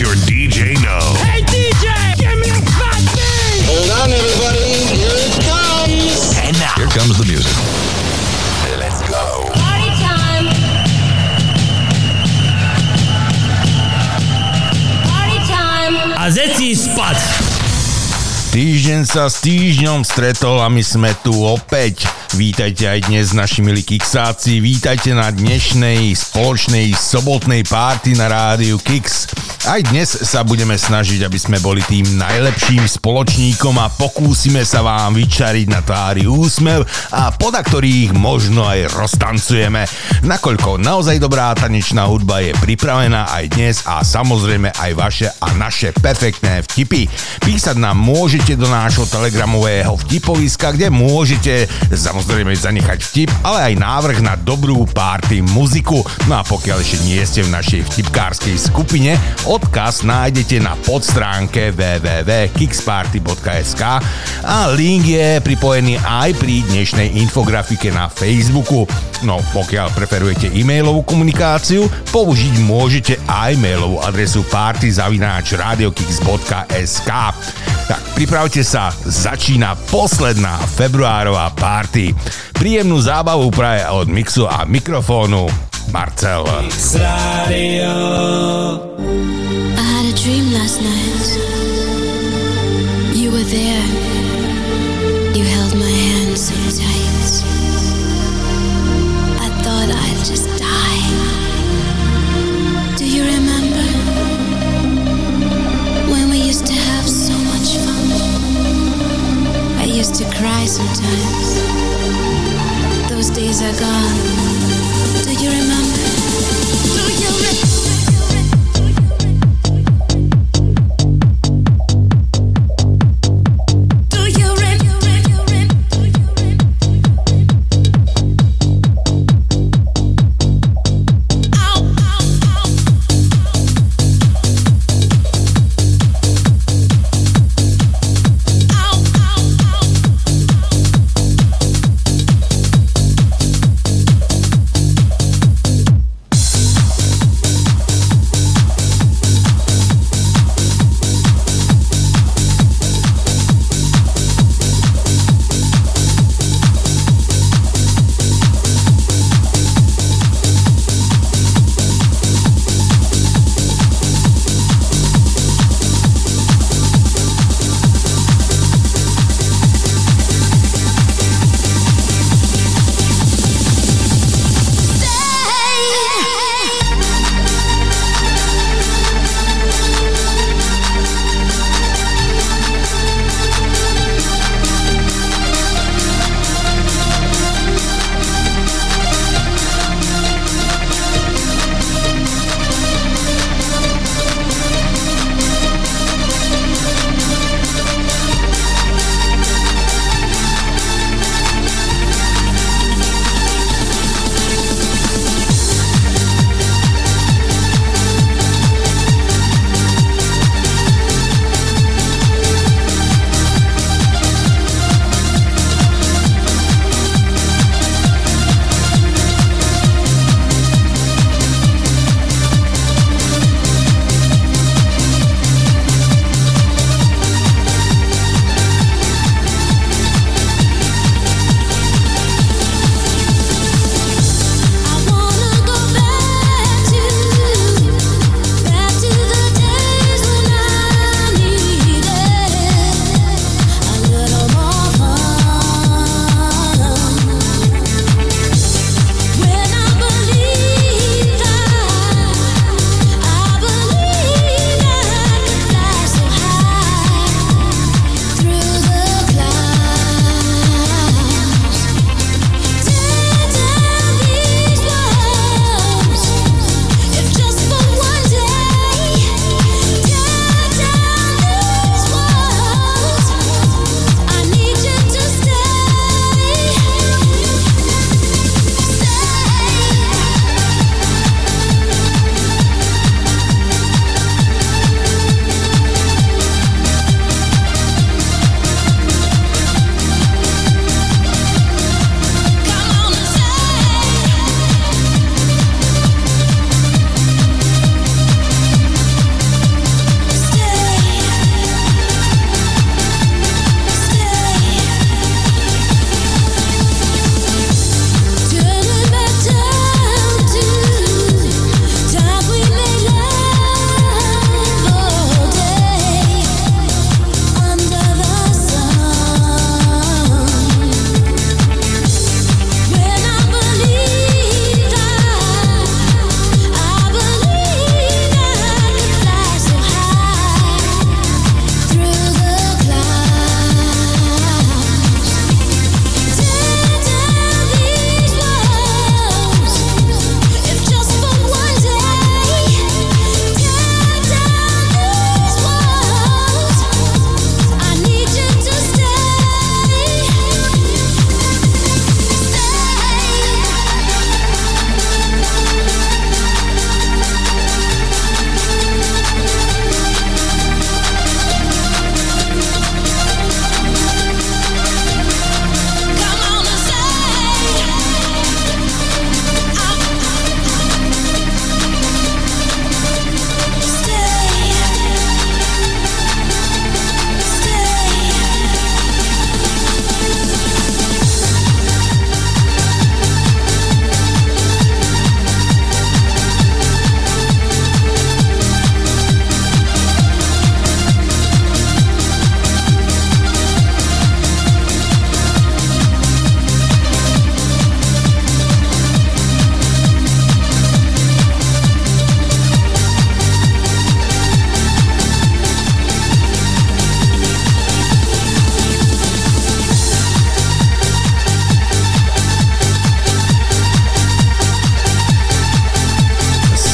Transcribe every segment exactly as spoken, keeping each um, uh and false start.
Let your D J know. Hey D J, give me a party! Hold on everybody, here it comes! And now, here comes the music. Let's go. Party time! Party time! A zeci spad! Týždeň sa s týždňom stretol a my sme tu opäť. Vítajte aj dnes, naši milí Kixáci. Vítajte na dnešnej spoločnej sobotnej párty na rádiu Kix. Aj dnes sa budeme snažiť, aby sme boli tým najlepším spoločníkom a pokúsime sa vám vyčariť na tvári úsmev a poda ktorých možno aj roztancujeme. Nakoľko naozaj dobrá tanečná hudba je pripravená aj dnes a samozrejme aj vaše a naše perfektné vtipy. Písať nám môžete do nášho telegramového vtipoviska, kde môžete za Samozrejme zanechať vtip, ale aj návrh na dobrú party muziku. No a pokiaľ ešte nie ste v našej vtipkárskej skupine, odkaz nájdete na podstránke w w w bodka kixparty bodka s k a link je pripojený aj pri dnešnej infografike na Facebooku. No pokiaľ preferujete e-mailovú komunikáciu, použiť môžete aj mailovú adresu party zavináč radiokix bodka s k. Tak pripravte sa, začína posledná februárová party. Príjemnú zábavu praje od mixu a mikrofónu Marcel. I had a dream last night. You were there. You held my hand so tight. I thought I'd just die. Do you remember? When we used to have so much fun. I used to cry sometimes. Those days are gone. Do you remember? Do you remember?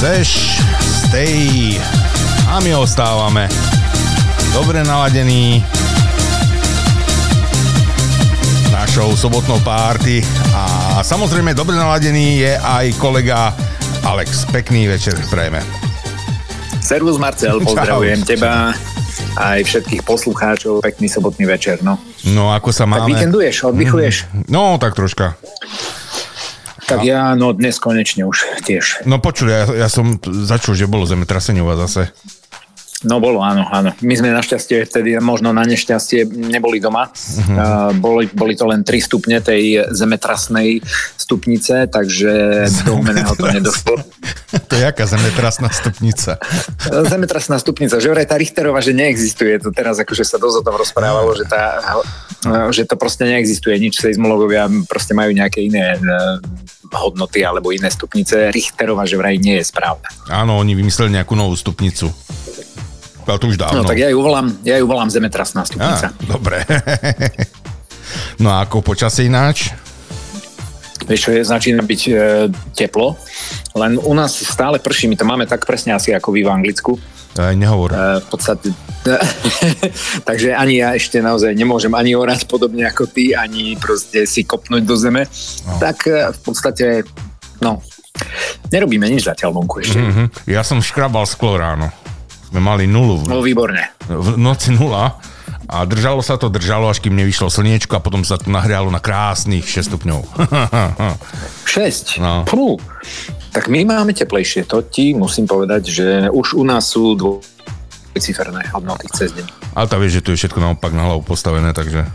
chceš, stay. A my ostávame dobre naladení našou sobotnou party a samozrejme dobre naladený je aj kolega Alex. Pekný večer prejme. Servus Marcel, pozdravujem Čau. Teba aj všetkých poslucháčov. Pekný sobotný večer, no. No, ako sa máme? Tak víkenduješ, oddychuješ? No, tak troška. Tak ja, no dnes konečne už tiež. No počuli, ja, ja som začul, že bolo zemetrasenie u vás zase. No bolo, áno, áno. My sme našťastie, vtedy možno na nešťastie neboli doma. Mm-hmm. Uh, boli, boli to len tri stupne tej zemetrasnej stupnice, takže Zemetras. do umeného to nedošlo. To je jaká zemetrasná stupnica? Zemetrasná stupnica, že vraj tá Richterová, že neexistuje. To teraz akože sa dosť o tom rozprávalo, že, tá, že to proste neexistuje. Nič seizmológovia proste majú nejaké iné hodnoty alebo iné stupnice. Richterová, že vraj nie je správna. Áno, oni vymysleli nejakú novú stupnicu. Ale to už dávno. No tak ja ju volám, ja ju volám zemetrasná stupnica. Á, dobre. No a ako počasie ináč? Vieš čo, je, začína byť e, teplo, len u nás stále prší, my to máme tak presne asi ako vy v Anglicku. Aj nehovor. E, v podstate, takže ani ja ešte naozaj nemôžem ani orať podobne ako ty, ani proste si kopnúť do zeme. No. Tak e, v podstate, no, nerobíme nič zatiaľ vonku ešte. Mm-hmm. Ja som škrabal sklo ráno. Mali nulu. No výborne. V noci nula a držalo sa to, držalo, až kým nevyšlo slniečko a potom sa to nahrialo na krásnych šesť stupňov. šesť? No. Pú. Tak my máme teplejšie. To ti musím povedať, že už u nás sú dvojciferné hodnoty cez deň. Ale tá vieš, že tu je všetko naopak na hlavu postavené, takže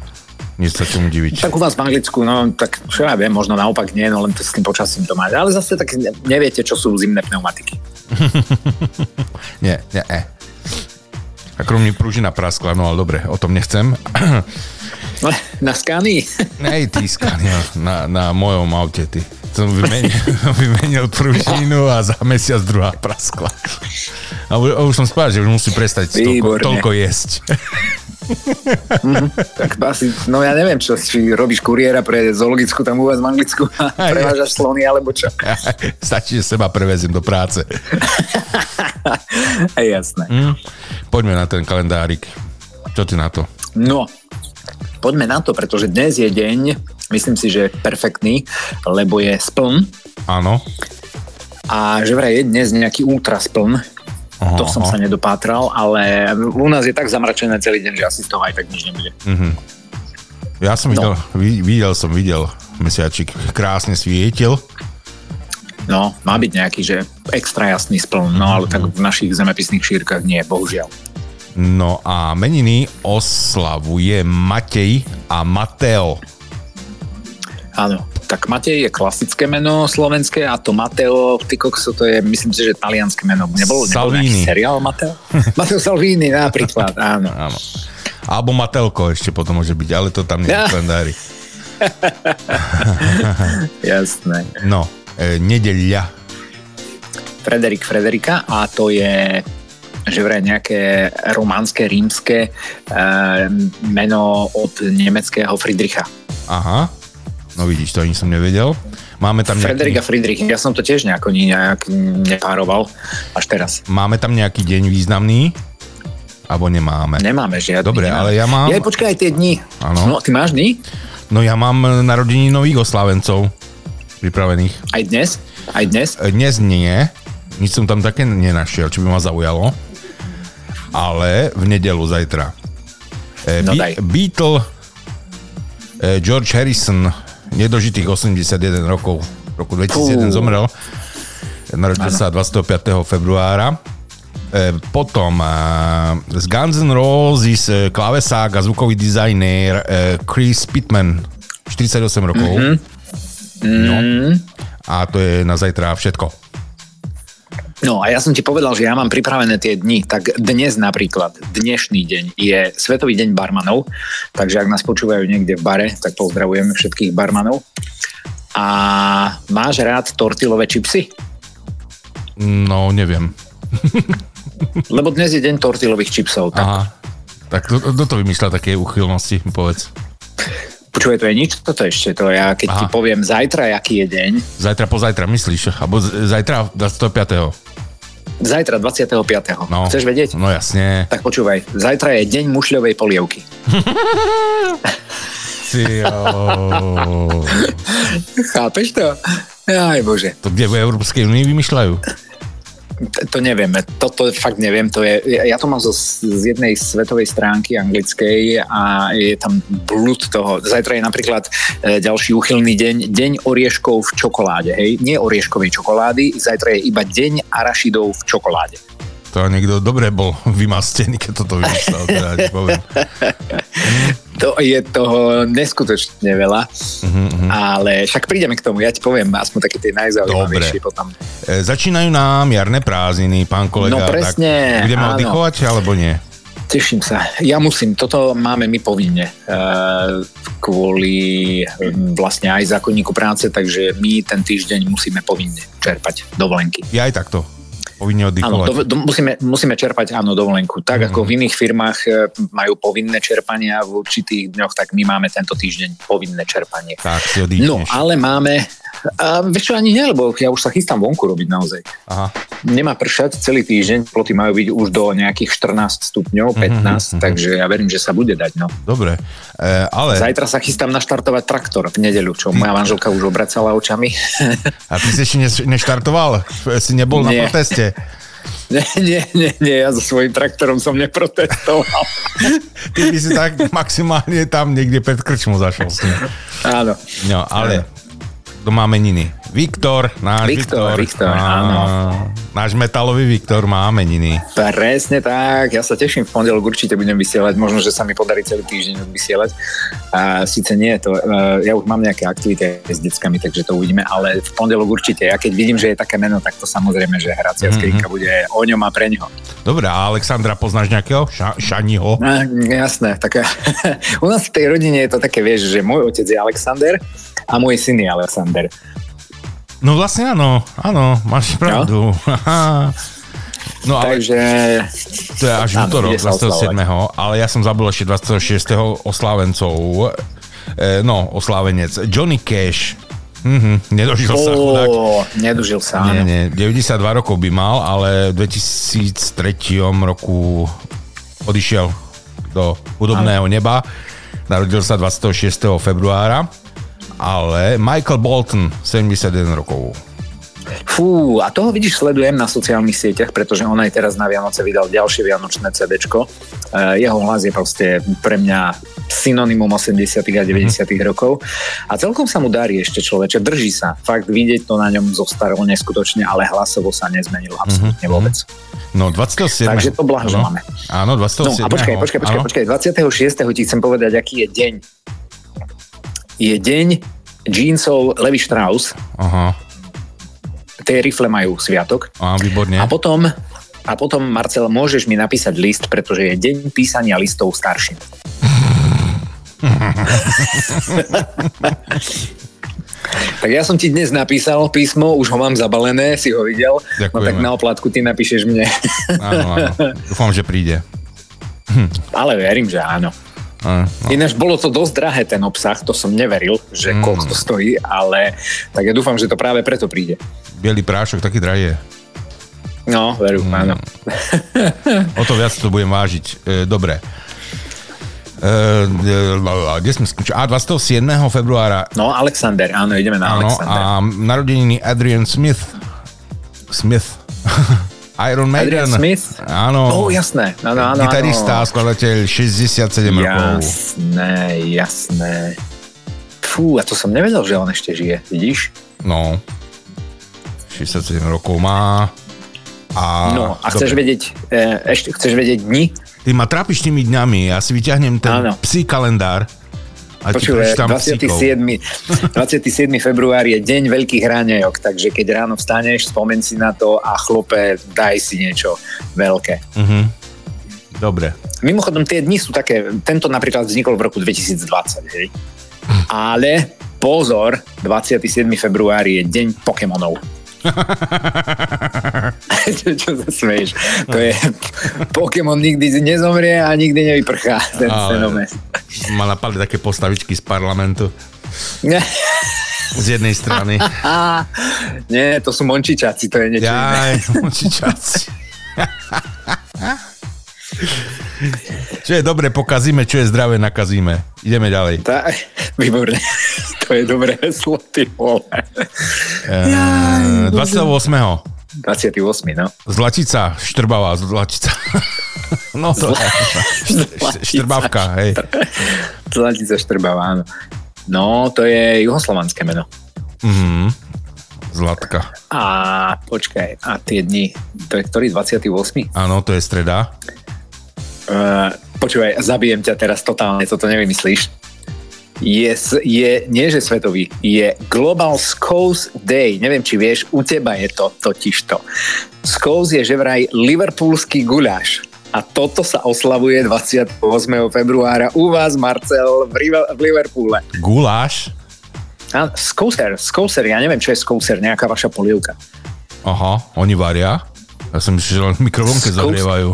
nič sa čomu diviť. Tak u vás v Anglicku, no tak čo ja viem, možno naopak nie, no len s tým počasím to mať. Ale zase tak neviete, čo sú zimné pneumatiky. nie, nie, nie. Akrom mi pružina praskla, no ale dobre, o tom nechcem. No, na Scanii? Nej, ty Scania, na, na mojom aute, ty. Som vymenil, vymenil pružinu a za mesiac druhá praskla. A už, a už som spal, že už musím prestať toľko, toľko jesť. Mm-hmm. Tak asi, no ja neviem, čo, či robíš kuriéra pre zoologickú tam u vás v Anglicku a prevážaš slony, alebo čo? Stačí, že seba prevezím do práce. Jasné. Mm. Poďme na ten kalendárik. Čo ty na to? No, poďme na to, pretože dnes je deň, myslím si, že perfektný, lebo je spln. Áno. A že vraj je dnes nejaký ultraspln. Aha, to som aha. sa nedopátral, ale u nás je tak zamračené celý deň, že asi z toho aj tak nič nebude. Mm-hmm. Ja som videl, no. videl som, videl mesiačik, krásne svietil. No, má byť nejaký, že extra jasný spln, no mm-hmm. ale tak v našich zemepisných šírkach nie, bohužiaľ. No a meniny oslavuje Matej a Mateo. Áno. Tak Matej je klasické meno slovenské a to Mateo, ty kokso, to je, myslím si, že talianské meno. Nebolo, nebolo nejaký seriál Mateo? Mateo Salvini, napríklad, áno. áno. Alebo Matelko ešte potom môže byť, ale to tam nie je v kalendári. Jasné. No, e, nedeľa. Frederik, Frederika a to je, že vraj nejaké románske, rímske e, meno od nemeckého Friedricha. Aha. No vidíš, to ani som nevedel. Máme tam nejaký... Frederika, Friedrich, ja som to tiež nejako nejak nepároval až teraz. Máme tam nejaký deň významný? Alebo nemáme? Nemáme žiadny. Dobre, nemáme. Ale ja mám... Ja počkaj, tie dni. Áno. No, ty máš dni? No ja mám narodení nových oslávencov pripravených. Aj dnes? Aj dnes? Dnes nie. Nič som tam také nenašiel, čo by ma zaujalo. Ale v nedelu zajtra. E, no Be- Beatle e, George Harrison... nedožitých osemdesiatjeden rokov. V roku dvetisícjeden zomrel. Narodil sa dvadsiateho piateho februára. E, potom e, z Guns N' Roses e, klávesák a zvukový dizajner e, Chris Pitman. štyridsaťosem rokov. Mm-hmm. No. A to je na zajtra všetko. No a ja som ti povedal, že ja mám pripravené tie dni, tak dnes napríklad, dnešný deň je Svetový deň barmanov, takže ak nás počúvajú niekde v bare, tak pozdravujeme všetkých barmanov. A máš rád tortilové čipsy? No, neviem. Lebo dnes je deň tortilových čipsov. Tak... Aha, tak kto to vymýšľa také uchylnosti, povedz. Počúvaj, to je nič, toto ešte, to ja keď Aha. ti poviem zajtra, aký je deň. Zajtra, pozajtra myslíš, alebo zajtra dvadsiateho piateho Zajtra, dvadsiateho piateho No, chceš vedieť? No jasne. Tak počúvaj, zajtra je deň mušľovej polievky. Chápeš to? Aj bože. To kde v Európskej únii vymýšľajú? To neviem, toto fakt neviem, to je, ja to mám zo, z jednej svetovej stránky anglickej a je tam blúd toho. Zajtra je napríklad e, ďalší úchylný deň, deň orieškov v čokoláde, hej, nie orieškovej čokolády, zajtra je iba deň arašidov v čokoláde. To niekto dobre bol vymastený, keď toto vymyslel, teda nepoviem. To je toho neskutočne veľa, mm-hmm. ale však prídeme k tomu, ja ti poviem, aspoň také tie najzaujímavejšie potom. E, začínajú nám jarné prázdniny, pán kolega, no presne, tak budeme áno. oddychovať, alebo nie? Teším sa, ja musím, toto máme my povinne, e, kvôli vlastne aj zákonníku práce, takže my ten týždeň musíme povinne čerpať dovolenky. Ja aj takto. Povinne oddychovať. Áno, do, do, musíme, musíme čerpať áno, dovolenku. Tak mm-hmm. ako v iných firmách majú povinné čerpania v určitých dňoch, tak my máme tento týždeň povinné čerpanie. Tak si oddychneš. No, ale máme... A vieš čo, ani nie, lebo ja už sa chystám vonku robiť naozaj. Aha. Nemá pršať celý týždeň, ploty majú byť už do nejakých štrnásť stupňov, pätnásť, mm-hmm. takže ja verím, že sa bude dať. No. Dobre, e, ale... Zajtra sa chystám naštartovať traktor v nedeľu, čo ty... moja manželka už obracala očami. A ty si ešte neštartoval? Si nebol nie. Na proteste? Nie, nie, nie, nie, ja so svojím traktorom som neprotestoval. Ty by si tak maximálne tam niekde pred krčmu zašol s ním. Áno. No, ale... Áno. To máme niny. Viktor, náš Viktor. Viktor, Viktor áno. Náš metalový Viktor má meniny. Presne tak, ja sa teším, v pondelok určite budem vysielať, možno, že sa mi podarí celý týždeň vysielať. A síce nie, to, ja už mám nejaké aktivity s deckami, takže to uvidíme, ale v pondelok určite. Ja keď vidím, že je také meno, tak to samozrejme, že hracia skrinka mm-hmm. bude o ňom a pre ňom. Dobre, a Alexandra poznáš nejakého? Ša- šaniho? No, jasné, tak u nás v tej rodine je to také, vieš, že môj otec je Alexander a môj syn je Alexander. No vlastne áno, áno, máš pravdu. No, no ale takže... to je až útorok dvadsiateho siedmeho Ale ja som zabil ešte dvadsiateho šiesteho oslávencov. E, no, oslávenec. Johnny Cash. Mhm, nedožil oh, sa chudák. Nedožil sa, áno. Nie, nie, deväťdesiatdva rokov by mal, ale v dvetisíctri roku odišiel do hudobného neba. Narodil sa dvadsiateho šiesteho februára Ale Michael Bolton, sedemdesiatjeden rokov Fú, a toho vidíš, sledujem na sociálnych sieťach, pretože on aj teraz na Vianoce vydal ďalšie vianočné cédečko. Jeho hlas je proste pre mňa synonymum osemdesiatych a deväťdesiatych mm-hmm. rokov. A celkom sa mu darí ešte, človeče, drží sa. Fakt, vidieť to na ňom zostarol neskutočne, ale hlasovo sa nezmenil absolútne mm-hmm. vôbec. No, dvadsiateho siedmeho Takže to blahoželáme. Áno, dvadsiateho siedmeho No, a počkaj, počkaj, počkaj, počkaj, dvadsiateho šiesteho ti chcem povedať, aký je deň. Je deň džínsov Levi Strauss. Aha. Tie rifle majú sviatok. Á, výborne. A potom, a potom, Marcel, môžeš mi napísať list, pretože je deň písania listov starším. Tak ja som ti dnes napísal písmo, už ho mám zabalené, si ho videl. Ďakujeme. No tak na oplátku ty napíšeš mne. Áno, áno. Dúfam, že príde. Hm. Ale verím, že áno. Uh, no. Ináč bolo to dosť drahé, ten obsah, to som neveril, že mm. koľko to stojí, ale tak ja dúfam, že to práve preto príde. Bielý prášok, taký drahý je. No, veru, mm. áno. O to viac to budem vážiť. E, dobre. Kde sme skončili? A dvadsiateho siedmeho februára No, Alexander, áno, ideme na áno, Alexander. A narodeniny Adrian Smith. Smith. Iron Maiden. Adrian Smith? Áno. Oh, jasné. Áno, áno, gitarista, áno. Skladateľ, šesťdesiatsedem rokov Jasné, jasné. Fú, a to som nevedel, že on ešte žije, vidíš? No. šesťdesiatsedem rokov má. A... No, a chceš dobre. vedieť, ešte chceš vedieť dni? Ty ma trápiš tými dňami, ja si vyťahnem ten áno. psí kalendár. A počúva, dvadsiateho siedmeho február je deň veľkých ráňajok, takže keď ráno vstaneš, spomeň si na to a chlope, daj si niečo veľké. Uh-huh. Dobre. Mimochodom, tie dni sú také, tento napríklad vznikol v roku dvetisícdvadsať hej? Ale pozor, dvadsiateho siedmeho február je deň Pokémonov. čo, čo sa smeješ? To je Pokémon nikdy nezomrie a nikdy nevyprchá ten fenomén. Ma napadli také postavičky z parlamentu. Z jednej strany. Nie, to sú mončičáci, to je niečo iné. Jaj, mončičáci. Čo je dobre pokazíme, čo je zdravé nakazíme. Ideme ďalej. Tá, výborné. To je dobré heslo, ty vole. E, dvadsiateho ôsmeho. dvadsiateho ôsmeho. no. Zlatica Štrbavá, Zlatica. No to Zla... Zlatica, Štrbavka, hej. Zlatica Štrbavá, áno. No, to je juhoslovanské meno. Mhm. Zlatka. A počkaj, a tie dni, to je ktorý? dvadsiateho ôsmeho? Áno, to je streda. Uh, počúvaj, zabijem ťa teraz totálne, toto nevymyslíš. Je, je, nie že svetový, je Global Scouse Day. Neviem, či vieš, u teba je to totižto. Scouse je že vraj liverpoolský guláš. A toto sa oslavuje dvadsiateho ôsmeho februára u vás, Marcel, v, Riva, v Liverpoole. Guláš? A, skouser, skouser, ja neviem, čo je skouser, nejaká vaša polievka. Aha, oni varia? Ja som myslel, že len mikrovlnke zavrievajú.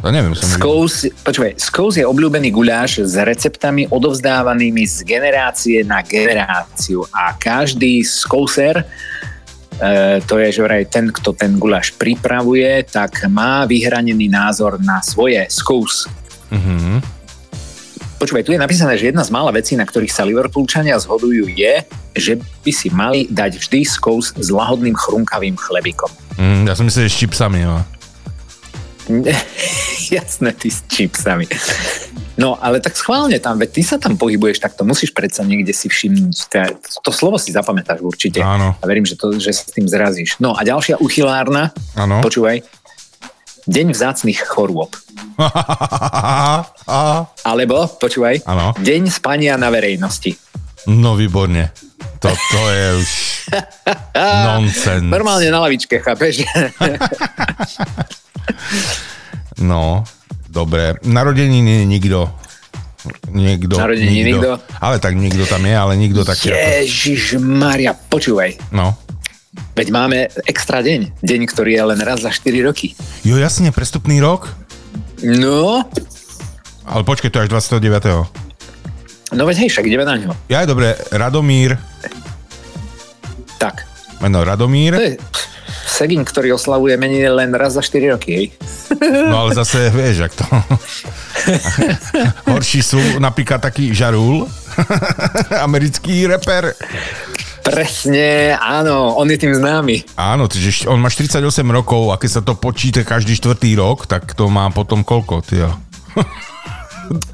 To neviem, som Scouse, počúvaj, Scouse je obľúbený guláš s receptami odovzdávanými z generácie na generáciu a každý Scouser, e, to je že vraj ten, kto ten guláš pripravuje, tak má vyhranený názor na svoje Scouse. Mm-hmm. Počúvaj, tu je napísané, že jedna z mála vecí, na ktorých sa Liverpoolčania zhodujú, je, že by si mali dať vždy Scouse s lahodným chrunkavým chlebíkom. Mm, ja som myslel, že s čipsami, no. Jasné, ty s čipsami. No, ale tak schválne tam, veď ty sa tam pohybuješ, tak to musíš predsa niekde si všimnúť. To slovo si zapamätáš určite. Áno. A verím, že, to, že sa s tým zrazíš. No a ďalšia uchylárna, áno. Počúvaj, deň vzácnych chorôb. Alebo, počúvaj, áno. Deň spania na verejnosti. No, výborne. Toto je už nonsens. Normálne na lavičke, chápeš? No, dobre. Narodeniny nikto. Niekto. Narodeniny nikto. Ale tak nikto tam je, ale nikto tak... Ježišmaria, počúvaj. No. Veď máme extra deň. Deň, ktorý je len raz za štyri roky. Jo, jasne, prestupný rok? No. Ale počkaj, to až dvadsiateho deviateho No veď hej, však ideme na ňo. Ja, dobre, Radomír. Tak. Meno Radomír. To je Segin, ktorý oslavuje meniny len raz za štyri roky, hej. No ale zase, vieš, ak to... Horší sú napríklad taký Žarul, americký reper. Presne, áno, on je tým známy. Áno, on má štyridsaťosem rokov a keď sa to počíta každý štvrtý rok, tak to má potom koľko, tyjo?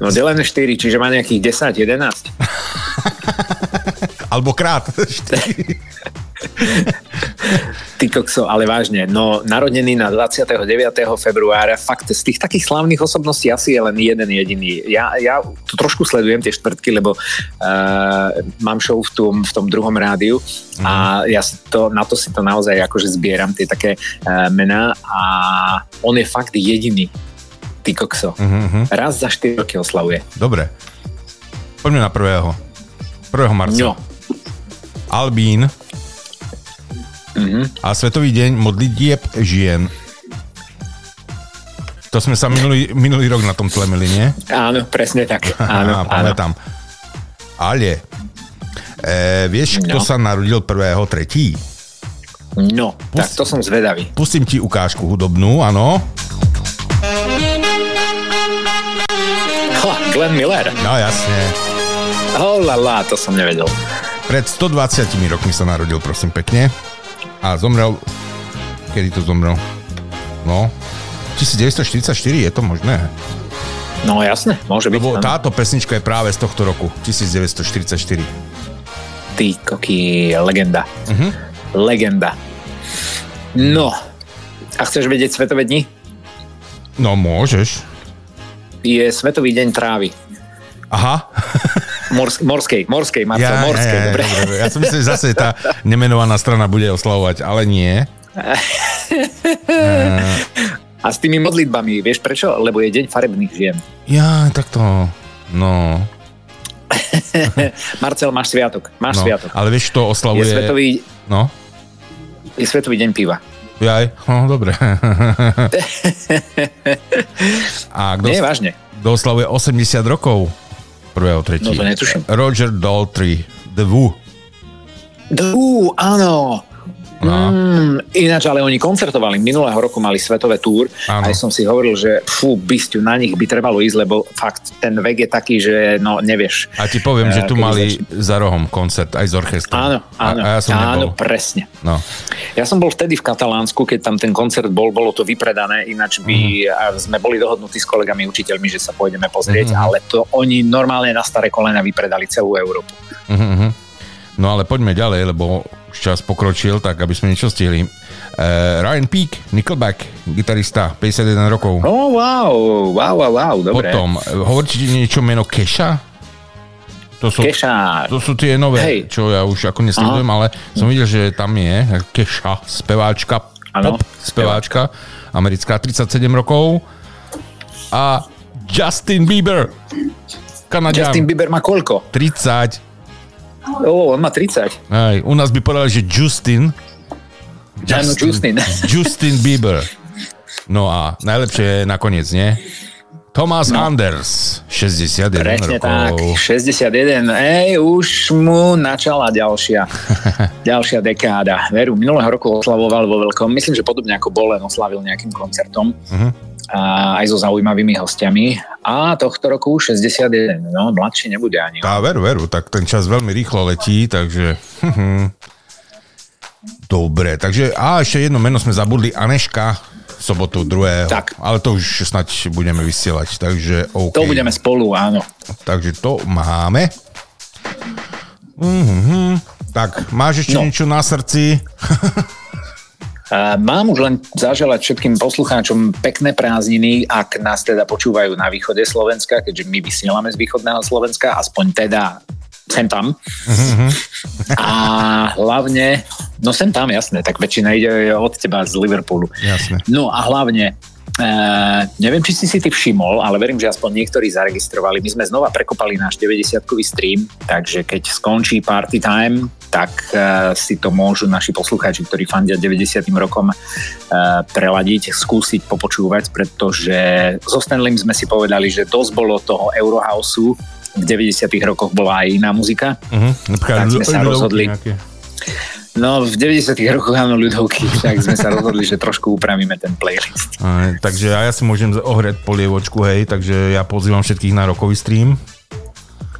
No delené štyri, čiže má nejakých desať, jedenásť. Alebo krát. Ty kokso, ale vážne. No, narodený na dvadsiateho deviateho februára, fakt z tých takých slávnych osobností asi je len jeden jediný. Ja, ja to trošku sledujem tie štvrtky, lebo uh, mám show v tom, v tom druhom rádiu a mm. ja to, na to si to naozaj akože zbieram, tie také uh, mená a on je fakt jediný. Ty kokso. Mm-hmm. Raz za štyri roky oslavuje. Dobre. Poďme na prvého. prvého marca. No. Albín. Mm-hmm. A Svetový deň modlitieb žien. To sme sa minulý, minulý rok na tom tlemili, nie? Áno, presne tak. Áno, pamätám. Ale e, vieš, no. Kto sa narodil prvého tretí? No, Pustím, tak to som zvedavý. Pustím ti ukážku hudobnú, áno. Glenn Miller. No jasne. Oh la la, to som nevedel. Pred stodvadsiatimi rokmi sa narodil, prosím pekne. A zomrel, kedy to zomrel? No, devätnásť štyridsaťštyri, je to možné? No jasne, môže byť. Lebo táto pesnička je práve z tohto roku, devätnásť štyridsaťštyri. Ty koký, legenda. Uh-huh. Legenda. No, a chceš vedieť svetové dni? No, môžeš. Je Svetový deň trávy. Aha. Morsk, morskej, morskej, Marcel, ja, morskej. Ja, ja, dobre. Dobre. Ja som myslel, že zase tá nemenovaná strana bude oslavovať, ale nie. A s tými modlitbami, vieš prečo? Lebo je deň farebných žien. Ja, takto, no. Marcel, máš sviatok, máš no, sviatok. Ale vieš, to oslavuje... Je svetový, no? Je Svetový deň piva. Jaj, no dobre. A kdo, nie, vážne. Kto oslavuje osemdesiat rokov? prvého tretieho No to netuším. Roger Daltrey, The Who. The Who, áno. No. Mm, ináč, ale oni koncertovali. Minulého roku mali svetové túr a ja som si hovoril, že fú, bysťu, na nich by trebalo ísť, lebo fakt ten vek je taký, že no, nevieš. A ti poviem, že tu mali začne za rohom koncert aj z orchestrom. Áno, áno, a, a ja som áno presne. No. Ja som bol vtedy v Katalánsku, keď tam ten koncert bol, bolo to vypredané, ináč by mm. sme boli dohodnutí s kolegami učiteľmi, že sa pôjdeme pozrieť, mm. ale to oni normálne na staré kolena vypredali celú Európu. Mm-hmm. No ale poďme ďalej, lebo už čas pokročil, tak aby sme niečo stihli. Uh, Ryan Peake, Nickelback, gitarista, päťdesiatjeden rokov. Oh, wow, wow, wow, wow, dobre. Potom, hovoríte niečo meno Keša? To sú, Keša. To sú tie nové, hey. Čo ja už ako nesledujem, ale som videl, že tam je Keša, speváčka, ano, pop speváčka, americká, tridsaťsedem rokov. A Justin Bieber, Kanadian. Justin Bieber má koľko? tridsať. Ó, oh, on má tridsať. Aj, u nás by povedal, že Justin. Justin, no, Justin. Justin Bieber. No a najlepšie je nakoniec, nie? Thomas no. Anders, šesťdesiatjeden Prečne rokov. Presne tak, šesťdesiatjeden. Ej, už mu načala ďalšia, ďalšia dekáda. Veru, minulého roku oslavoval vo veľkom. Myslím, že podobne ako Bolen oslavil nejakým koncertom. Uh-huh. A aj so zaujímavými hostiami. A tohto roku šesťdesiatjeden. No, mladší nebude ani. Tá, veru, veru. Tak ten čas veľmi rýchlo letí, takže... Dobre, takže... A ešte jedno meno sme zabudli. Aneška, sobotu druhého. Tak. Ale to už snáď budeme vysielať, takže OK. To budeme spolu, áno. Takže to máme. Mhm. Tak, máš ešte no. niečo na srdci? Mám už len zaželať všetkým poslucháčom pekné prázdniny, ak nás teda počúvajú na východe Slovenska, keďže my vysielame z východného Slovenska, aspoň teda sem tam. Mm-hmm. A hlavne, no sem tam, jasné, tak väčšina ide od teba z Liverpoolu. Jasné. No a hlavne, Uh, neviem, či si si ty všimol, ale verím, že aspoň niektorí zaregistrovali. My sme znova prekopali náš deväťdesiatkový stream, takže keď skončí party time, tak uh, si to môžu naši poslucháči, ktorí fandia deväťdesiatym rokom uh, preladiť, skúsiť, popočúvať, pretože so Stanleym sme si povedali, že dosť bolo toho Eurohouseu, v deväťdesiatych rokoch bola aj iná muzika, uh-huh. tak sme sa rozhodli... No, v deväťdesiatych rokoch áno ľudovky, tak sme sa rozhodli, že trošku upravíme ten playlist. Aj, takže ja si môžem ohreť polievočku, hej, takže ja pozývam všetkých na rokový stream.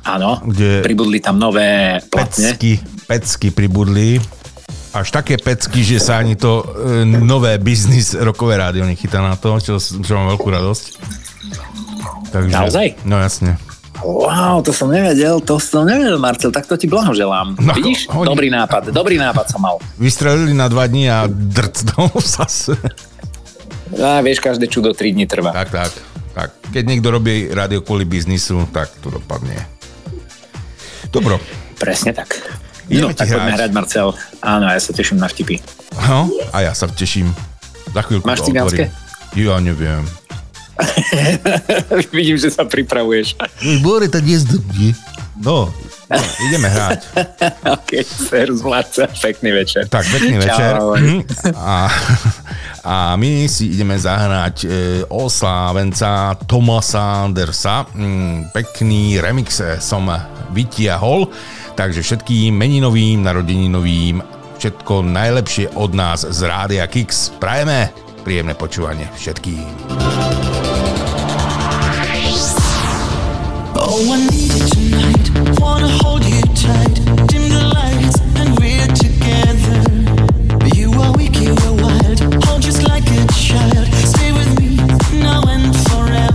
Áno, pribudli tam nové platne. Pecky, pecky pribudli. Až také pecky, že sa ani to e, nové biznis rokové rádio nechytá na to, čo, čo mám veľkú radosť. Takže, naozaj? No jasne. Wow, to som nevedel, to som nevedel, Marcel, tak to ti blahoželám. No, vidíš? Oni... Dobrý nápad, dobrý nápad som mal. Vystrelili na dva dní a drcnul zase. A vieš, každé čudo tri dni trvá. Tak, tak, tak. Keď niekto robí rádio kvôli biznisu, tak to dopadne. Dobro. Presne tak. Ideme no, tak hrať. Poďme hrať, Marcel. Áno, ja sa teším na vtipy. No, a ja sa teším. Za chvíľku máš to otvorím. Máš cigánske? Ja neviem. Vidím, že sa pripravuješ. Bore, tak je zdobne. No, no, ideme hrať. Ok, serus, vládca, pekný večer. Tak, pekný večer. A, a my si ideme zahrať e, oslávenca Thomasa Andersa. Mm, pekný remix som vytiahol, takže všetkým meninovým, narodeninovým všetko najlepšie od nás z Rádia Kix. Prajeme príjemné počúvanie všetkým. Oh, I need you tonight, wanna hold you tight, dim the lights and we're together. You are weak, you are wild, hold just like a child. Stay with me, now and forever.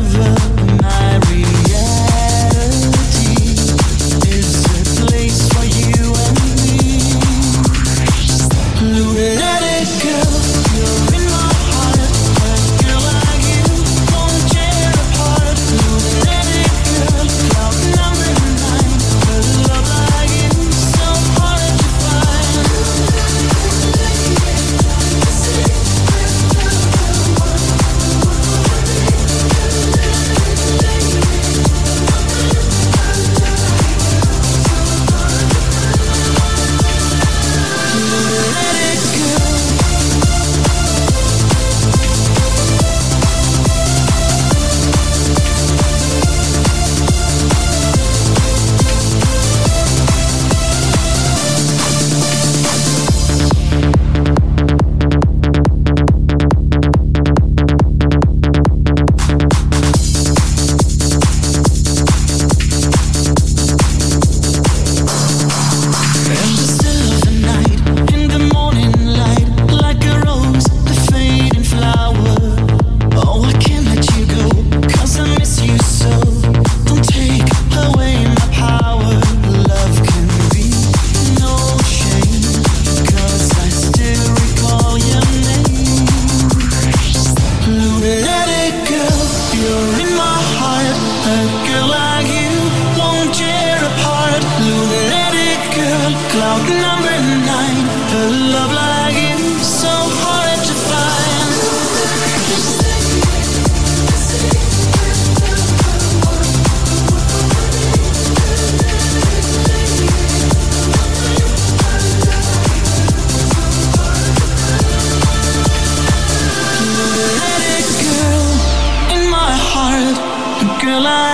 My reality is a place for you and me. Lunatic girl, you're in my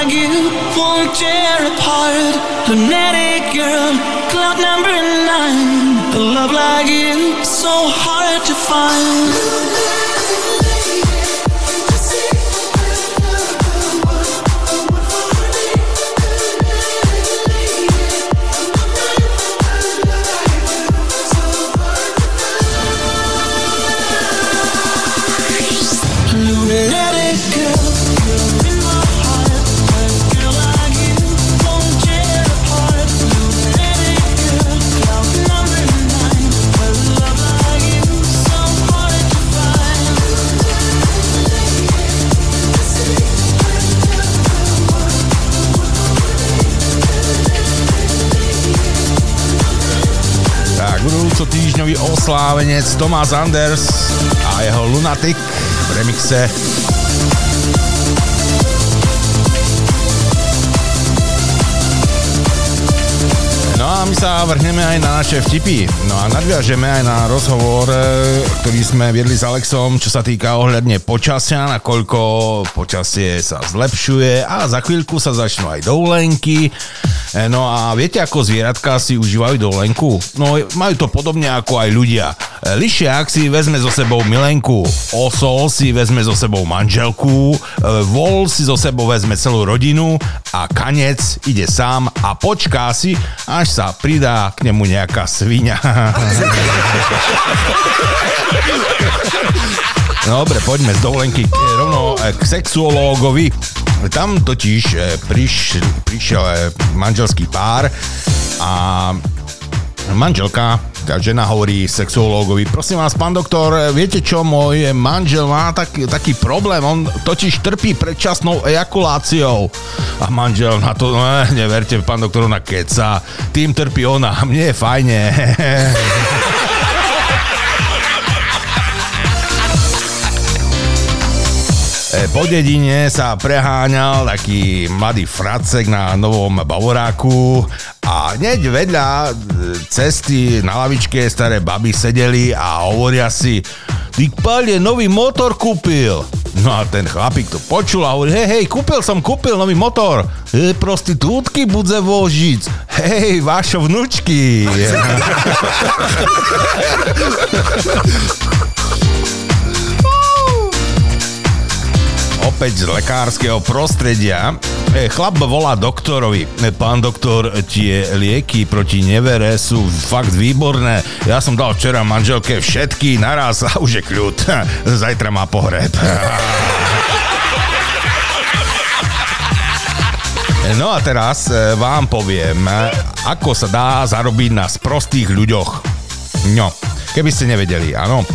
argue, won't tear apart. Lunatic girl, cloud number nine. A love like you, so hard to find. Týždňový oslávenec Thomas Anders a jeho Lunatic v remixe. No a my sa vrhneme aj na naše vtipy. No a nadviažeme aj na rozhovor, ktorý sme viedli s Alexom, čo sa týka ohľadne počasia, nakoľko počasie sa zlepšuje a za chvíľku sa začnú aj dovolenky. No a viete, ako zvieratka si užívajú dovolenku? No, majú to podobne ako aj ľudia. Lišiak si vezme so sebou milenku, osol si vezme so sebou manželku, vol si so sebou vezme celú rodinu a kanec ide sám a počká si, až sa pridá k nemu nejaká sviňa. Dobre, poďme z dovolenky rovno k sexuológovi. Tam totiž prišiel, prišiel manželský pár a manželka, tá žena, hovorí sexuológovi: prosím vás, pán doktor, viete čo, môj manžel má tak, taký problém, on totiž trpí predčasnou ejakuláciou. A manžel na to: ne, neverte, pán doktor, ona keca, tým trpí ona, mne je fajne. Po dedine sa preháňal taký mladý fracek na novom bavoráku a hneď vedľa cesty na lavičke staré baby sedeli a hovoria si: ty páľ, nový motor kúpil. No a ten chlapík to počul a hovorí: hej, hej, kúpil som, kúpil nový motor. E, prostitútky budze vožiť. Hej, vašo vnúčky. Opäť z lekárskeho prostredia. Chlap volá doktorovi: pán doktor, tie lieky proti nevere sú fakt výborné. Ja som dal včera manželke všetky naraz a už je kľud. Zajtra má pohreb. No a teraz vám poviem, ako sa dá zarobiť na sprostých ľuďoch. No, keby ste nevedeli, áno.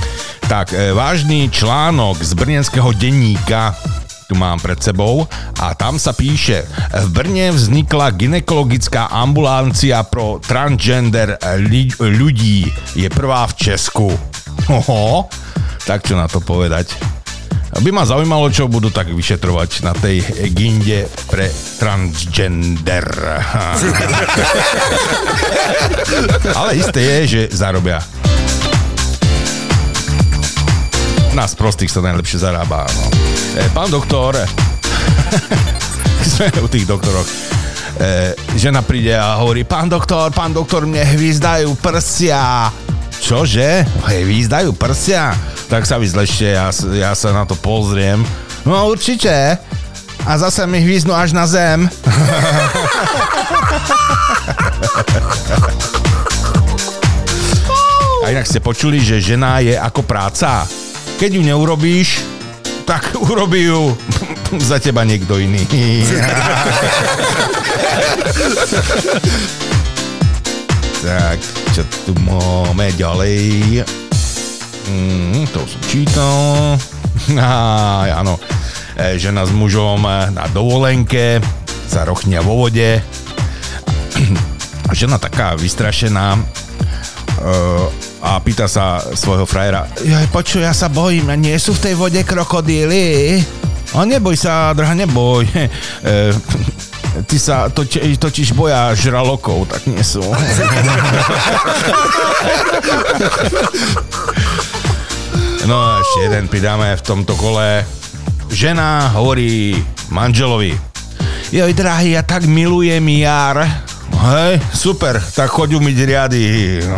Tak, vážny článok z brněnského denníka tu mám pred sebou a tam sa píše: v Brne vznikla gynekologická ambulancia pro transgender li- ľudí. Je prvá v Česku. Oho, tak čo na to povedať? By ma zaujímalo, čo budú tak vyšetrovať na tej ginde pre transgender. Ale isté je, že zarobia. Na sprostých sa najlepšie zarába, no. E, pán doktor, sme u tých doktoroch, e, žena príde a hovorí: pán doktor, pán doktor, mne hvízdajú prsia. Čože? Hvízdajú prsia? Tak sa vyzlešte, ja, ja sa na to pozriem. No určite. A zase mi hvíznú až na zem. A inak ste počuli, že žena je ako práca. Keď ju neurobíš, tak urobí ju za teba niekto iný. Tak, čo tu máme ďalej? Mm, to som čítal. Aj, áno. Žena s mužom na dovolenke sa rochnia vo vode. Žena taká vystrašená e- a pýta sa svojho frajera: jaj, počuj, ja sa bojím, nie sú v tej vode krokodíly? A neboj sa, drahá, neboj. E, ty sa toč, točíš boja žralokov, tak nie sú. No a ešte jeden pridáme v tomto kole. Žena hovorí manželovi: Joj, drahý, ja tak milujem jar. Hej, super, tak choď umyť riady. No.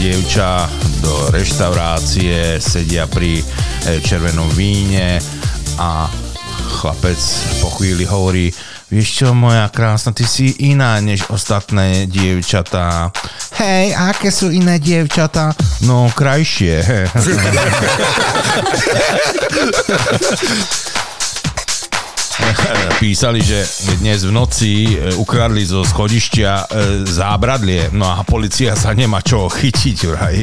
Dievča do reštaurácie, sedia pri červenom víne a chlapec po chvíli hovorí: vieš čo, moja krásna, ty si iná než ostatné dievčatá. Hej, aké sú iné dievčatá? No, krajšie. písali, že dnes v noci ukradli zo schodišťa zábradlie, no a polícia sa nemá čo chytiť vraj.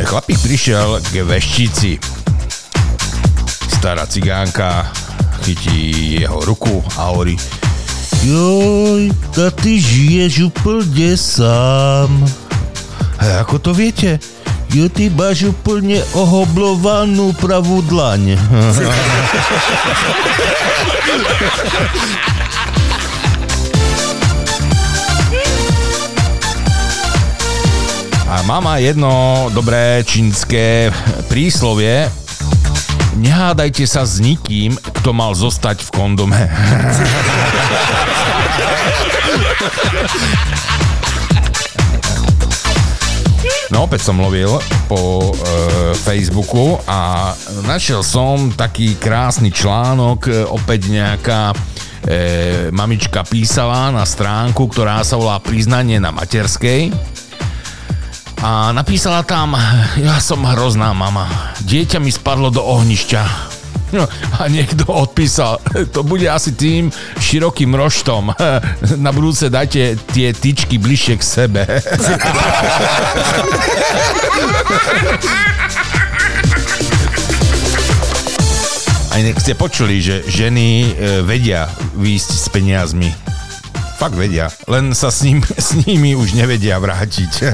Chlapík prišiel k veštici. Stará cigánka chytí jeho ruku a hovorí: joj, tak ty žiješ úplne sám. A ako to viete? Jo, ty máš úplne ohoblovanú pravú dlaň. A mám aj jedno dobré čínske príslovie. Nehádajte sa s nikým, kto mal zostať v kondome. No opäť som lovil po e, Facebooku a našiel som taký krásny článok, opäť nejaká e, mamička písala na stránku, ktorá sa volá Priznanie na materskej. A napísala tam: ja som hrozná mama, dieťa mi spadlo do ohnišťa. No, a niekto odpísal: to bude asi tým širokým roštom. Na budúce dajte tie tyčky bližšie k sebe. A inak ste počuli, že ženy vedia výjsť s peniazmi. Fakt vedia. Len sa s, ním, s nimi už nevedia vrátiť.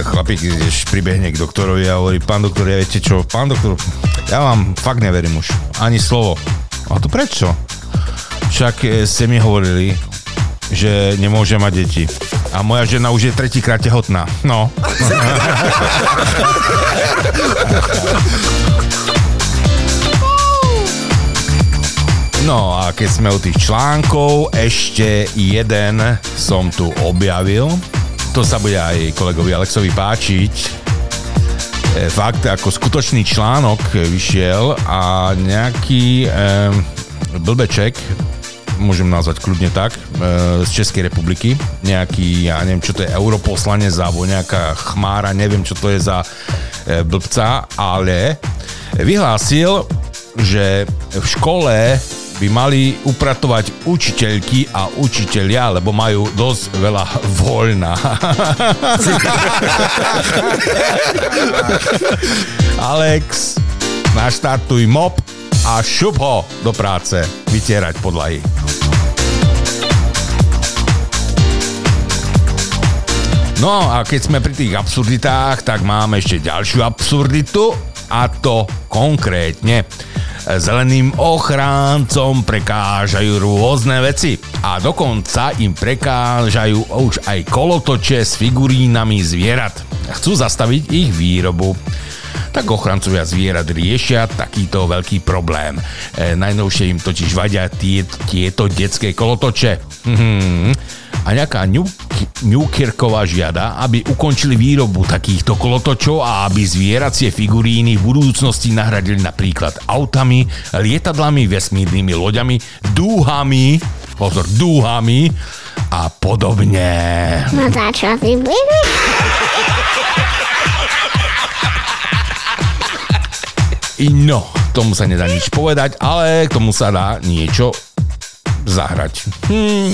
Chlapík pribehne k doktorovi a hovorí: pán doktor, ja viete čo, pán doktor, ja vám fakt neverím už, ani slovo. A to prečo? Však ste mi hovorili, že nemôže mať deti. A moja žena už je tretíkrát tehotná. No. No a keď sme u tých článkov, ešte jeden som tu objavil. To sa bude aj kolegovi Alexovi páčiť. E, fakt, ako skutočný článok vyšiel a nejaký e, blbeček, môžem nazvať kľudne tak, e, z Českej republiky, nejaký, ja neviem, čo to je, europoslanec alebo nejaká chmára, neviem, čo to je za e, blbca, ale vyhlásil, že v škole by mali upratovať učiteľky a učiteľia, lebo majú dosť veľa voľna. Alex, naštartuj mop a šup ho do práce vytierať podlahy. No a keď sme pri tých absurditách, tak máme ešte ďalšiu absurditu, a to konkrétne zeleným ochráncom prekážajú rôzne veci a dokonca im prekážajú už aj kolotoče s figurínami zvierat. Chcú zastaviť ich výrobu. Tak ochrancovia zvierat riešia takýto veľký problém. E, najnovšie im totiž vadia tie, tieto detské kolotoče. Hmm. A nejaká Newkirková žiada, aby ukončili výrobu takýchto kolotočov a aby zvieracie figuríny v budúcnosti nahradili napríklad autami, lietadlami, vesmírnymi loďami, dúhami, pozor, dúhami a podobne. No tá čo ty byli? No, tomu sa nedá nič povedať, ale k tomu sa dá niečo zahrať. Hmm.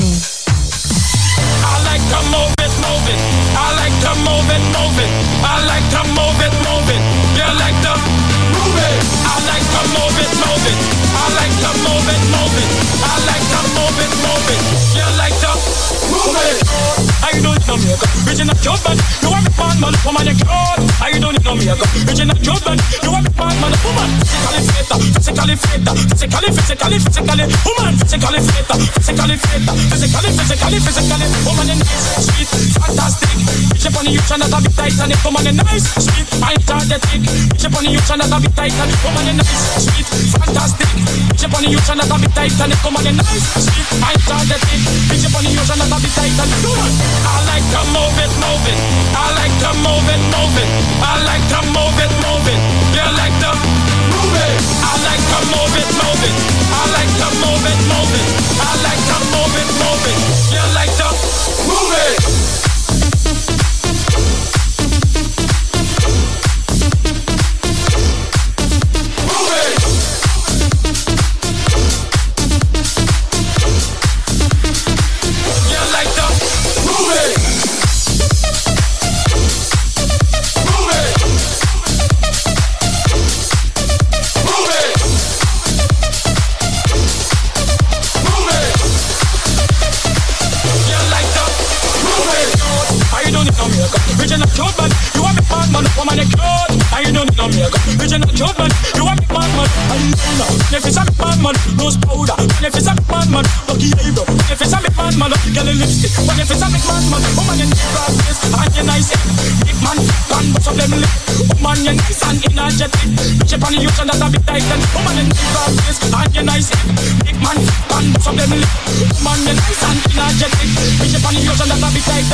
I like to move it, move it. I like to move it, move it. I like to move it, move it. You like to move it. I like to move it, move it. I like to move it, move it. I like to move it, move it. You like to move it. I don't need no makeup, bitch in a job, but you want me bad, man, woman, you can't. I don't need no makeup, bitch in a job, but you want me bad, man, woman. Physically fit, physically fit, physically, physically, physically, woman. Physically fit, physically fit, physically, physically, physically, woman. And nice, sweet, fantastic. Bitch upon you, tryna to be Titanic, woman. And nice, sweet, I'm targeting. Bitch upon you, tryna to be Titanic, woman. And nice, sweet, fantastic. Bitch upon you, tryna to be Titanic, woman. And nice, sweet, I'm targeting. Bitch upon you, tryna to be Titanic, woman. I like to move it, move it. I like to move it, move it. I like to move it, move it. You like to move it. I like to move it, move it. I like no makeup. Bitch, not your body. You want me bad man, for my neck out. I ain't no no makeup. Bitch, not your body. You want me bad man, I ain't no. If it's a bad man, nose powder. If it's a bad man, lucky eyebrow. If it's a bad man, lucky lipstick. But if it's a bad man, woman in black dress, and you nice. Big man, man, but of them lip. Woman, you nice and energetic. Bitch, upon you, and that a bit tight. Woman in black dress, and you nice. Big man, man, but of them lip. Woman, you nice and energetic. Bitch, upon you, and that a bit tight. I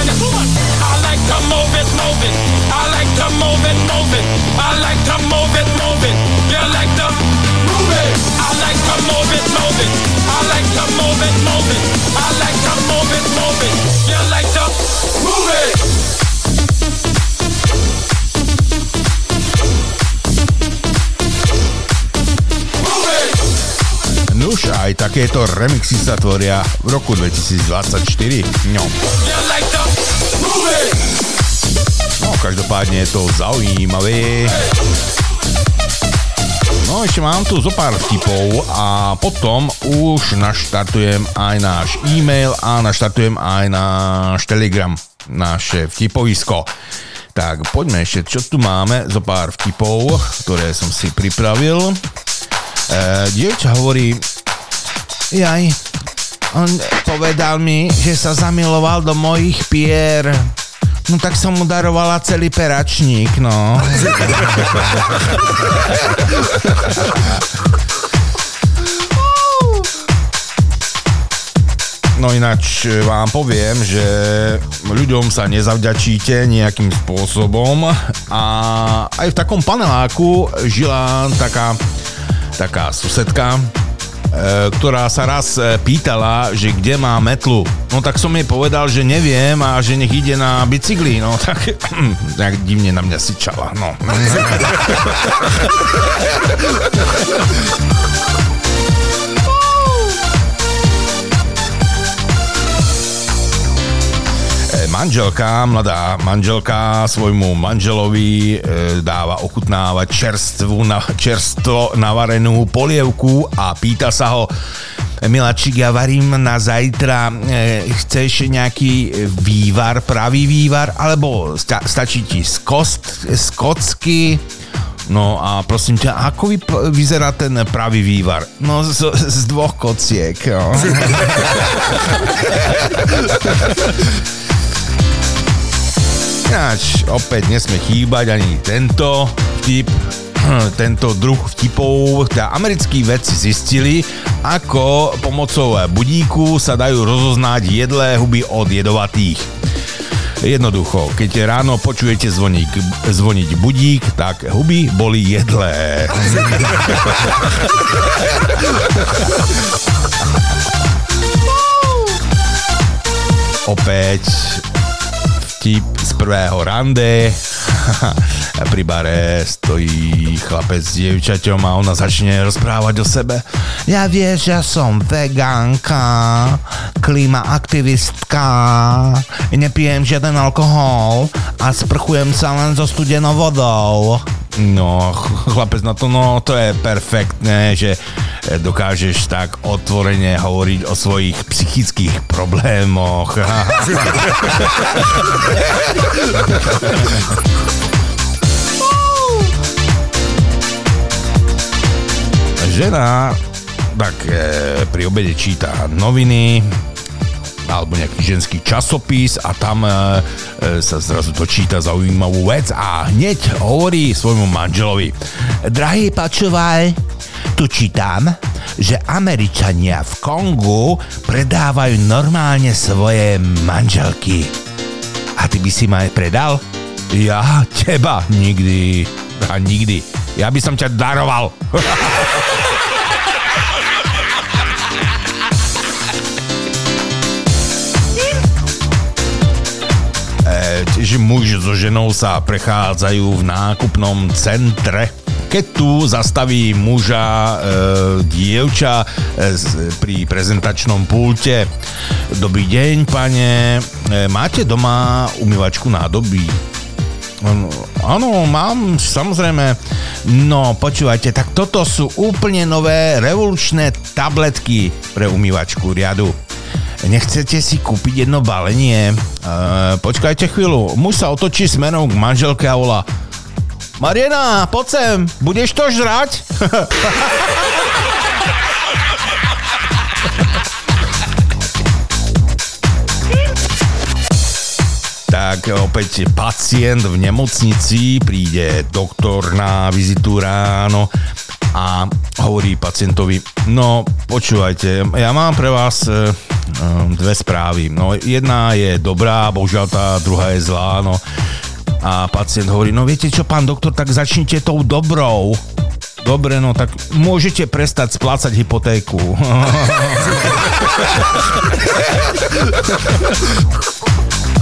like to move it, move it. I like to move it, move it. I like to move it, move it. You like to move it. I like to move it, move it. I like to move it, move it. I like to move it, move it. You like to move it. Už aj takéto remixy sa tvoria v roku dvetisícdvadsaťštyri. No. No, každopádne je to zaujímavé. No, ešte mám tu zo pár vtipov a potom už naštartujem aj náš e-mail a naštartujem aj náš Telegram, naše vtipovisko. Tak, poďme ešte, čo tu máme, zo pár vtipov, ktoré som si pripravil. E, dievča hovorí: Jaj, on povedal mi, že sa zamiloval do mojich pier. No tak som mu darovala celý peračník, no. No ináč vám poviem, že ľuďom sa nezavďačíte nejakým spôsobom. A aj v takom paneláku žila taká, taká susedka, ktorá sa raz pýtala, že kde má metlu. No tak som jej povedal, že neviem a že nech ide na bicykli. No tak, tak divne na mňa sičala. No. Manželka, mladá manželka svojmu manželovi e, dáva ochutnávať čerstvú, na, čerstvo navarenú polievku a pýta sa ho: Miláčik, ja varím na zajtra, e, chceš nejaký vývar, pravý vývar, alebo sta, stačí ti z, kost, z kocky? No a prosím ťa, ako vyp- vyzerá ten pravý vývar? No z, z dvoch kociek. No. Ináč, opäť nesme chýbať ani tento vtip, tento druh vtipov. Teda americkí vedci zistili, ako pomocou budíku sa dajú rozoznať jedlé huby od jedovatých. Jednoducho, keď ráno počujete zvoník, zvoniť budík, tak huby boli jedlé. Opäť tip z prvého rande. Pri bare stojí chlapec s dievčaťom a ona začne rozprávať o sebe. Ja vieš, ja som vegánka, klimaaktivistka, nepijem žiaden alkohol a sprchujem sa len so studenou vodou. No, chlapec na to, no to je perfektné, že dokážeš tak otvorene hovoriť o svojich psychických problémoch. Žena tak e, pri obede číta noviny alebo nejaký ženský časopis a tam e, sa zrazu dočíta zaujímavú vec a hneď hovorí svojmu manželovi: Drahý, počúvaj, tu čítam, že Američania v Kongu predávajú normálne svoje manželky. A ty by si ma aj predal? Ja? Teba? Nikdy. A nikdy. Ja by som ťa daroval. Že muž so ženou sa prechádzajú v nákupnom centre. Keď tu zastaví muža e, dievča e, pri prezentačnom pulte. Dobrý deň, pane. E, máte doma umývačku nádobí? Áno, áno, mám, samozrejme. No, počúvajte, tak toto sú úplne nové revolučné tabletky pre umývačku riadu. Nechcete si kúpiť jedno balenie? E, počkajte chvíľu. Muž sa otočí smerom k manželke a volá: Mariena, poď sem, budeš to žrať? Tak opäť pacient v nemocnici, príde doktor na vizitu ráno a hovorí pacientovi: no počúvajte, ja mám pre vás e, dve správy, no jedna je dobrá, bohužiaľ tá druhá je zlá, no a pacient hovorí: no viete čo, pán doktor, tak začnite tou dobrou. Dobre, no tak môžete prestať splácať hypotéku.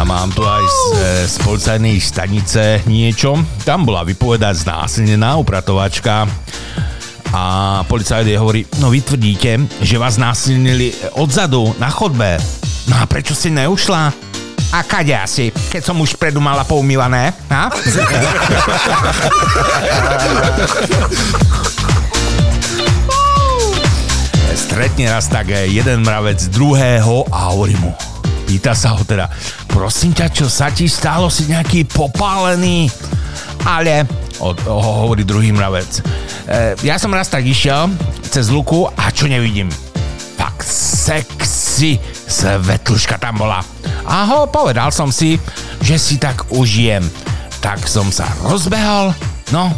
A mám tu aj z, z policajnej stanice niečo. Tam bola vypovedať znásilnená upratovačka a policajt jej hovorí: no vy tvrdíte, že vás znásilnili odzadu na chodbe. No a prečo si neušla? A kade asi, keď som už predu mala poumývané? Ha? Stretne raz tak jeden mravec druhého a hovorí mu, pýta sa ho teda: prosím ťa, čo sa ti stalo, si nejaký popálený? Ale, o, ho hovorí druhý mravec, e, ja som raz tak išiel cez luku a čo nevidím? Fakt sexy svetluška tam bola. Aho, povedal som si, že si tak užijem. Tak som sa rozbehol, no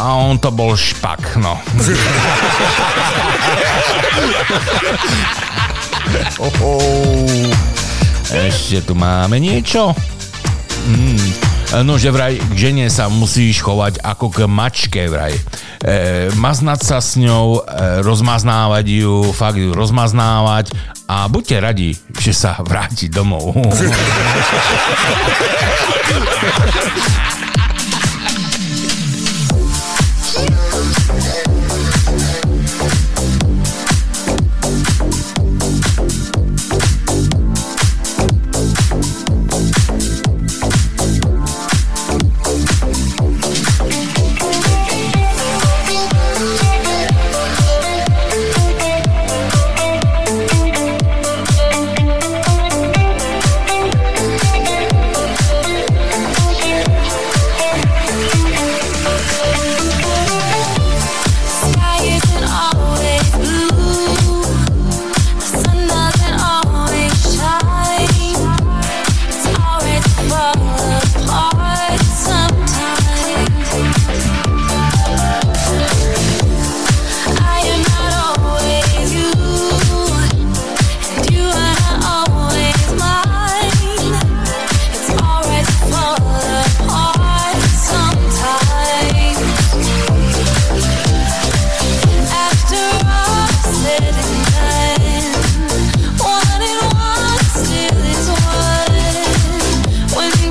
a on to bol špak, no. Oho. Ešte tu máme niečo. Mm. No, že vraj k žene sa musíš chovať ako k mačke vraj. E, maznať sa s ňou, e, rozmaznávať ju, fakt ju rozmaznávať a buďte radi, že sa vráti domov.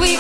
We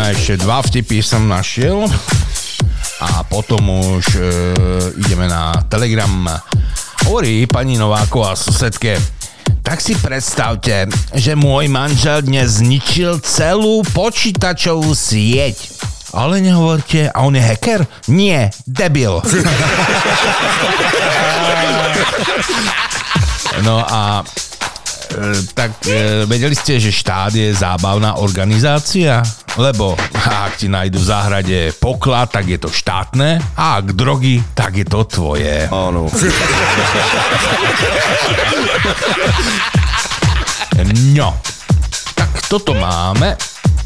a ešte dva vtipy som našiel a potom už e, ideme na Telegram. Hovorí pani Nováková susedke: tak si predstavte, že môj manžel dnes zničil celú počítačovú sieť. Ale nehovorte, a on je hacker? Nie, debil. No a tak vedeli ste, že štát je zábavná organizácia? Lebo ak ti nájdu v záhrade poklad, tak je to štátne, a ak drogy, tak je to tvoje. Áno. No, tak toto máme.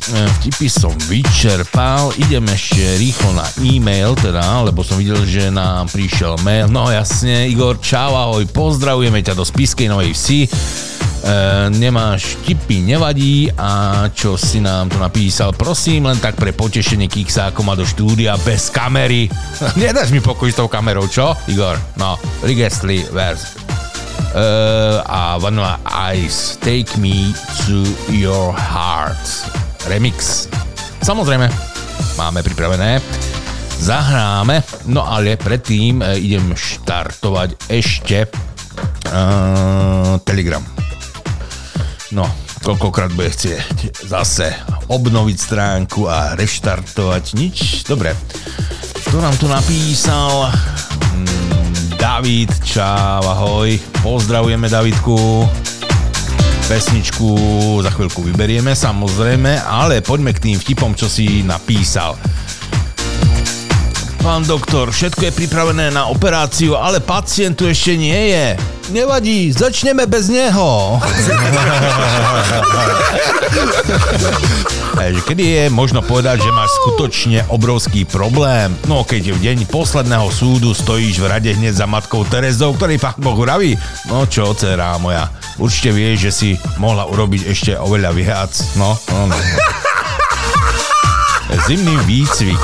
Vtipy som vyčerpal, idem ešte rýchlo na e-mail teda, lebo som videl, že nám prišiel mail. No jasne, Igor, čau, ahoj, pozdravujeme ťa do Spišskej Novej Vsi. E, nemáš tipy, nevadí, a čo si nám tu napísal? Prosím, len tak pre potešenie Kiksa, ako má do štúdia bez kamery. Nedáš mi pokoj s tou kamerou, čo, Igor? No, Rigesli vers. E, a Vanilla Ice, Take Me to Your Heart. Remix. Samozrejme, máme pripravené. Zahráme, no ale predtým idem štartovať ešte uh, Telegram. No, koľkokrát bude chcieť zase obnoviť stránku a reštartovať nič. Dobre, to nám tu napísal mm, David. Čau, ahoj. Pozdravujeme, Davidku. Pesničku za chvíľku vyberieme, samozrejme, ale poďme k tým vtipom, čo si napísal. Pán doktor, všetko je pripravené na operáciu, ale pacient tu ešte nie je. Nevadí, začneme bez neho. Kedy je možno povedať, že máš skutočne obrovský problém? No, keď v deň posledného súdu stojíš v rade hneď za matkou Terezou, ktorý pán Boh vraví: no čo, dcera moja, určite vieš, že si mohla urobiť ešte oveľa viac. No, no, no. Zimný výcvik.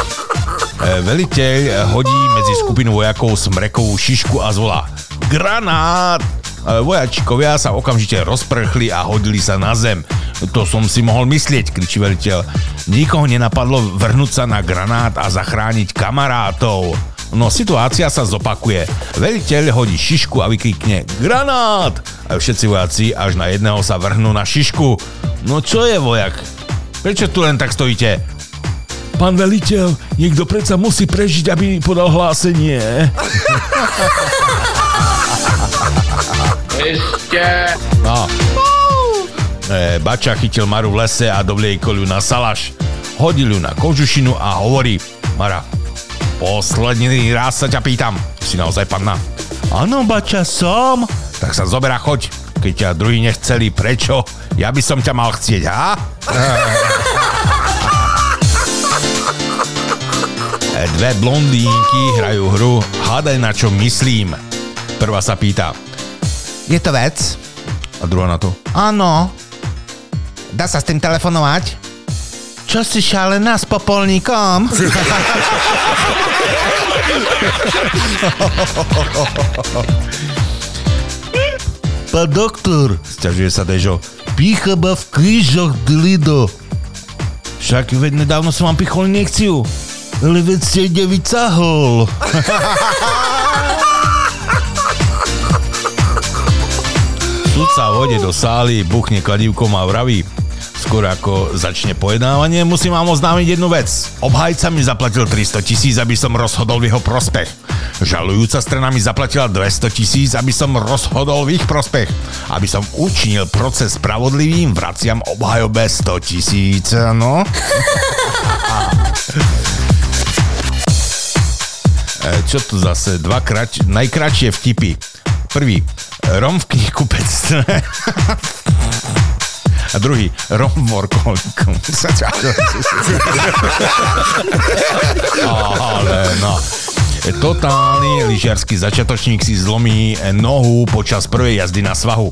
Veliteľ hodí medzi skupinu vojakov smrekovú šišku a zvolá: granát! Vojačkovia sa okamžite rozprchli a hodili sa na zem. To som si mohol myslieť, kričí veliteľ. Nikoho nenapadlo vrhnúť sa na granát a zachrániť kamarátov. No, situácia sa zopakuje. Veliteľ hodí šišku a vykrikne: granát! A všetci vojaci až na jedného sa vrhnú na šišku. No čo je, vojak? Prečo tu len tak stojíte? Pán veliteľ, niekto predsa musí prežiť, aby podal hlásenie. Ešte. No. E, Bača chytil Maru v lese a dovliekol ju na salaš. Hodil ju na kožušinu a hovorí: Mara, posledný raz sa ťa pýtam, si naozaj panna? Áno, Bača, som. Tak sa zoberá, choď. Keď ťa druhý nechceli, prečo? Ja by som ťa mal chcieť, ha? Dve blondínky hrajú hru Hádaj, na čo myslím. Prvá sa pýta: je to vec? A druhá na to: áno. Dá sa s tým telefonovať? Čo si šalená s popolníkom? Pán doktor, sťažuje sa Dežo, píchaba v krížoch dlido. Však veď nedávno som vám pichol injekciu. Ale veď ste ide vycahol. Sudca vode do sály, buchne kladívkom a vraví: skôr ako začne pojednávanie, musím vám oznámiť jednu vec. Obhajca mi zaplatil tristotisíc, aby som rozhodol v jeho prospech. Žalujúca strana mi zaplatila dvestotisíc, aby som rozhodol v ich prospech. Aby som učinil proces spravodlivým, vraciam obhajobe stotisíc. No... Čo to zase? Dva krač... najkračšie vtipy. Prvý: rom v knihkupectve. A druhý: rom v morkolíku. Ale no. Totálny lyžiarsky začiatočník si zlomí nohu počas prvej jazdy na svahu.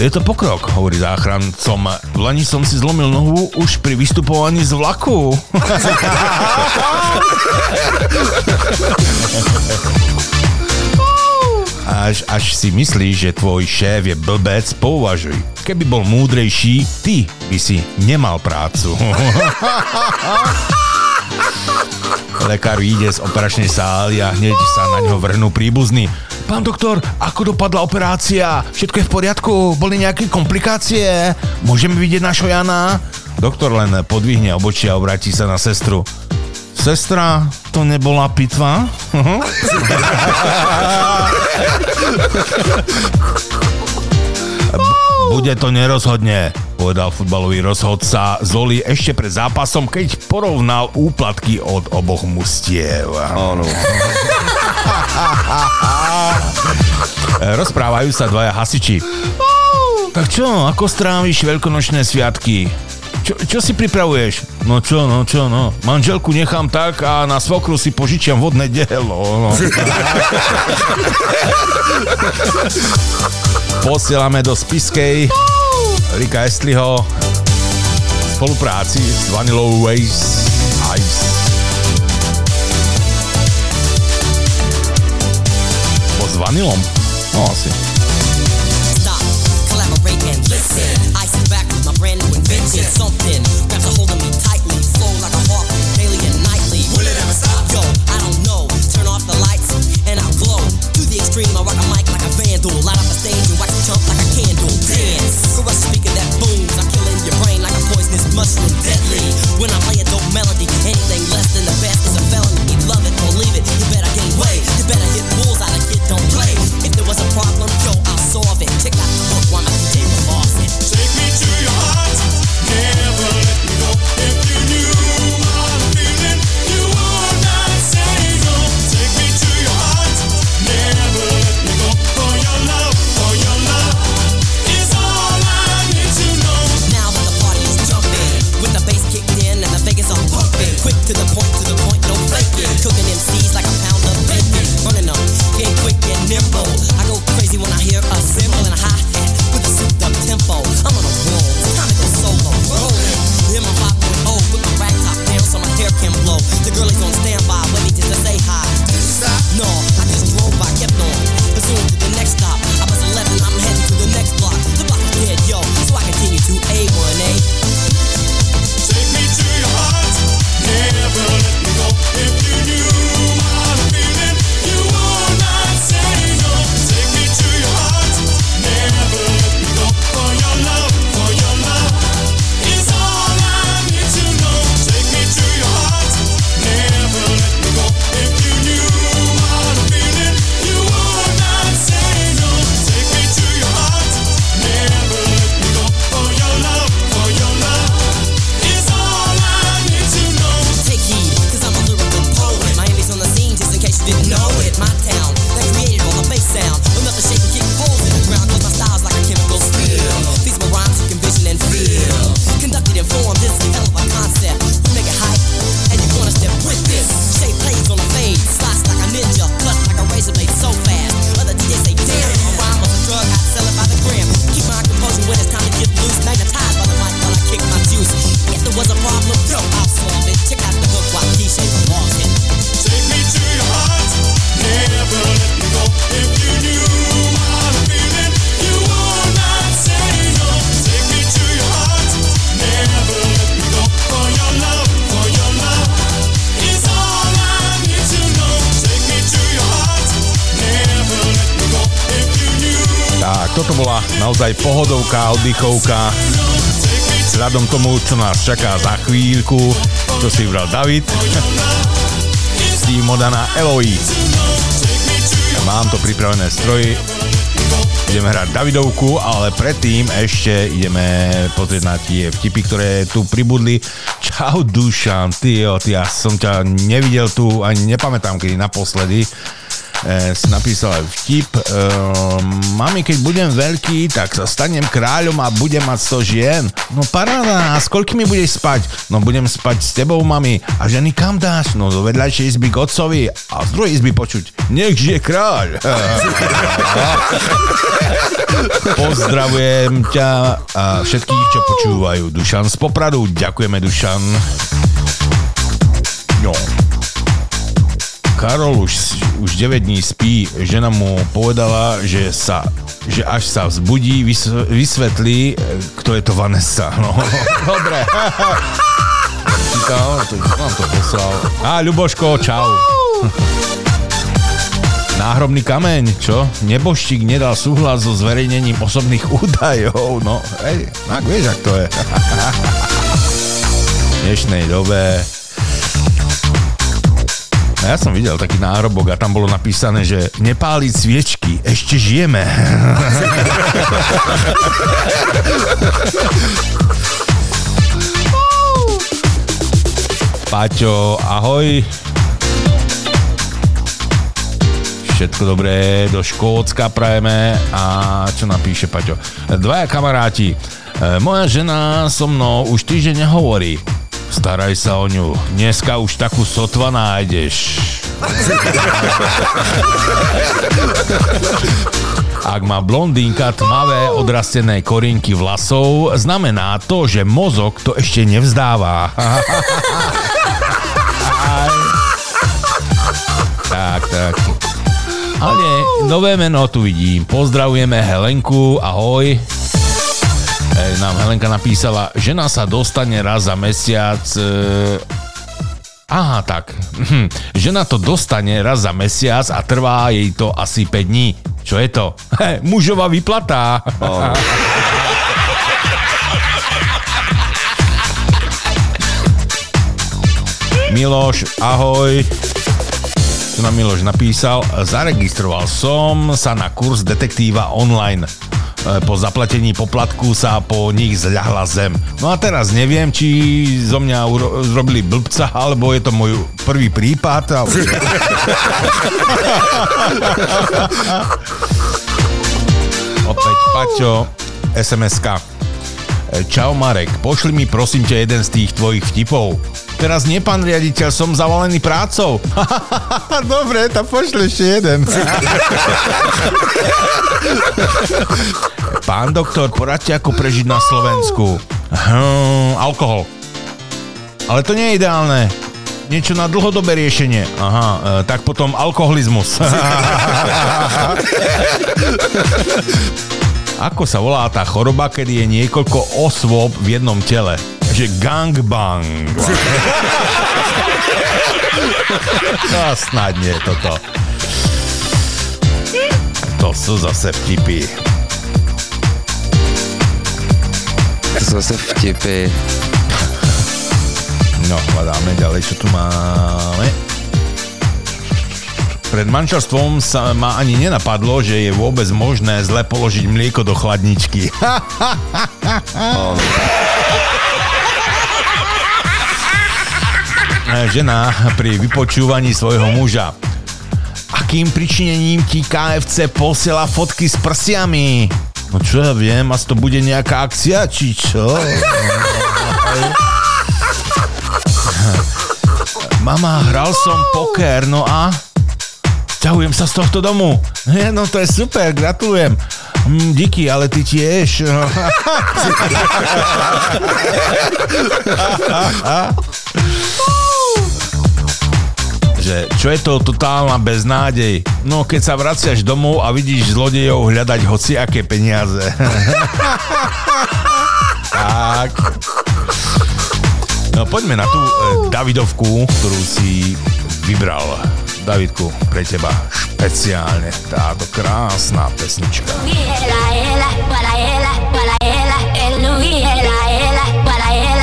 Je to pokrok, hovorí záchrancom. Vlani som si zlomil nohu už pri vystupovaní z vlaku. Až, až si myslíš, že tvoj šéf je blbec, pouvažuj. keby bol múdrejší, ty by si nemal prácu. Lekár ide z operačnej sály a hneď sa na ňo vrhnú príbuzní. Pán doktor, ako dopadla operácia? Všetko je v poriadku? Boli nejaké komplikácie? Môžeme vidieť našho Jana? Doktor len podvihne obočia a obráti sa na sestru. Sestra, to nebola pitva? Bude to nerozhodne, povedal futbalový rozhodca Zoli ešte pred zápasom, keď porovnal úplatky od oboch mustiev. Áno. Rozprávajú sa dvaja hasiči. Tak čo, ako stráviš veľkonočné sviatky? Čo, čo si pripravuješ? No čo, no čo, no. Manželku nechám tak a na svokru si požičiam vodné dielo. No. Posielame do Spiskej Rika Estliho v spolupráci s Vanilla Waves Ice. Po s vanilom? No asi. Stop, collaborate and listen. I sit back with my brand new invention. Something grabs a hold of me tightly. Flow like a hawk, daily and nightly. Will it ever stop? Yo, I don't know. Turn off the lights and I'll glow. To the extreme, I rock a mic like a vandal. Light up the stage and watch it jump like a candle. Dance for a speaker that booms. I'm killing your brain like a poisonous mushroom. Deadly when I play a dope melody. Anything less than the best is a felony. Love it or leave it. You better gain weight. You better hit bulls out of kid. Don't play. If there was a problem, yo, I'll solve it. Check out the book while my D J revolves it. Take me to your heart. Never let me go. If you knew I'm feeling, you would not say no. Take me to your heart. Never let me go. For your love, for your love is all I need to know. Now that the party is jumping, with the bass kicked in and the Vegas are pumping, quick to the point, to the point, no faking. Cooking M Cs like a pound of bacon, running up, getting quick and nimble. I go crazy when I hear a cymbal and a hi hat with a souped up tempo. I'm on a roll, time to go solo, rolling. Hit my five point oh with my rag top down so my hair can blow. The girl is on standby, waiting just to say hi. Did you stop? No, I just drove by, kept on, pursuing to the next stop. I was eleven, I'm heading to the next block. The block is dead, yo, so I continue to A one A. Take me to your heart, never let me go. If you knew my feeling, you would not say no. Take me to your heart, never let me go. For your love, for your love is all I need to know. Take me to your heart, never let me go. If you knew my feeling, you would not say no. Take me to your heart, never let me go. For your love, for your love is all I need to know. Take heed, cause I'm a lyrical poet. Miami's on the scene, just in case you didn't know it. My town, that created all the bass sound. Enough to shake and kick holes in the ground, cause my style's like a chemical spill. These were rhymes you can vision and feel. Conducted and formed, this hell of a concept. You make it hype, and you wanna step with this. Shape plays on the fade, slice like a ninja, cut like a razor blade so fast. Other D Js say, damn, my rhyme was a drug, I'd sell it by the gram. Keep my composure when it's time to get loose, magnetized by the mic while I kick my juice. If there was a problem, yo, I'll solve it. Check out the book while Keša revolves it. Take me to your heart, never let me go. If you knew my feeling, you would not say no. Take me to your heart, never let me go. For your love, for your love is all I need to know. Take me to your heart, never let me go. If you knew. Tak, toto bola naozaj pohodovka, oddychovka. Vzhľadom tomu, čo nás čaká za chvíľku, čo si vybral David. S tým modaná Eloi. Ja mám to pripravené stroje. Ideme hrať Davidovku, ale predtým ešte ideme pozrieť na tie vtipy, ktoré tu pribudli. Čau Dušan, ty, ty, ja som ťa nevidel tu, ani nepamätám, kedy naposledy. E, si napísal aj vtip. E, mami, keď budem veľký, tak sa stanem kráľom a budem mať sto žien. No paráda, a s koľkými budeš spať? No budem spať s tebou, mami. A ženy kam dáš? No do vedľajšej izby k otcovi a z druhej izby počuť. Nech žije kráľ. Pozdravujem ťa a všetkých, čo počúvajú. Dušan z Popradu. Ďakujeme, Dušan. No. Karol už, už deväť dní spí, žena mu povedala, že sa že až sa vzbudí, vysvetlí, kto je to Vanessa. No, dobre. Čítal, mám to poslal. Á, Ľuboško, čau. Náhrobný kameň, čo? Nebožtík nedal súhlas so zverejnením osobných údajov. No, hej, tak vieš, ak to je. V dnešnej dobe... Ja som videl taký náhrobok a tam bolo napísané, že nepáliť sviečky, ešte žijeme. Paťo, ahoj. Všetko dobré, do Škótska prajeme. A čo napíše Paťo? Dvaja kamaráti. Moja žena so mnou už týždeň nehovorí. Staraj sa o ňu. Dneska už takú sotva nájdeš. Ak má blondínka tmavé odrastené korinky vlasov, znamená to, že mozog to ešte nevzdáva. Tak, tak. Ale nie, nové meno tu vidím. Pozdravujeme Helenku, ahoj. Nám Helenka napísala, žena sa dostane raz za mesiac... Aha, tak. Žena to dostane raz za mesiac a trvá jej to asi päť dní. Čo je to? He, mužová výplata. Oh. Miloš, ahoj. Čo nám Miloš napísal? Zaregistroval som sa na kurz detektíva online. Po zaplatení poplatku sa po nich zľahla zem. No a teraz neviem, či zo mňa uro- zrobili blbca, alebo je to môj prvý prípad. Ale... Opäť Paťo, es em es ka. Čau Marek, pošli mi prosím ťa jeden z tých tvojich vtipov. Teraz nie, pán riaditeľ, som zavalený prácou. Dobre, tak pošli ešte jeden. Pán doktor, poradte, ako prežiť na Slovensku. Hmm, alkohol. Ale to nie je ideálne. Niečo na dlhodobé riešenie. Aha, tak potom alkoholizmus. Ako sa volá tá choroba, kedy je niekoľko osôb v jednom tele? Že gangbang. No snad nie toto. To sú zase vtipy. To sú zase vtipy. No, hľadáme ďalej, čo tu máme. Pred manželstvom sa ma ani nenapadlo, že je vôbec možné zle položiť mlieko do chladničky. Oh. Žena pri vypočúvaní svojho muža. Akým pričinením ti ká ef cé posiela fotky s prsiami? No čo ja viem, asi to bude nejaká akcia, či čo? Mama, hral som poker, no a? Ťahujem sa z tohto domu. No to je super, gratulujem. Mm, díky, ale ty tiež. Že čo je to totálna beznádej? No keď sa vraciaš domov a vidíš zlodejov hľadať hociaké peniaze. Tak. No poďme na tú eh, Davidovku, ktorú si vybral. Davidku, pre teba špeciálne táto krásna pesnička. Para ella, para ella, el Luis, ella, ella, para ella.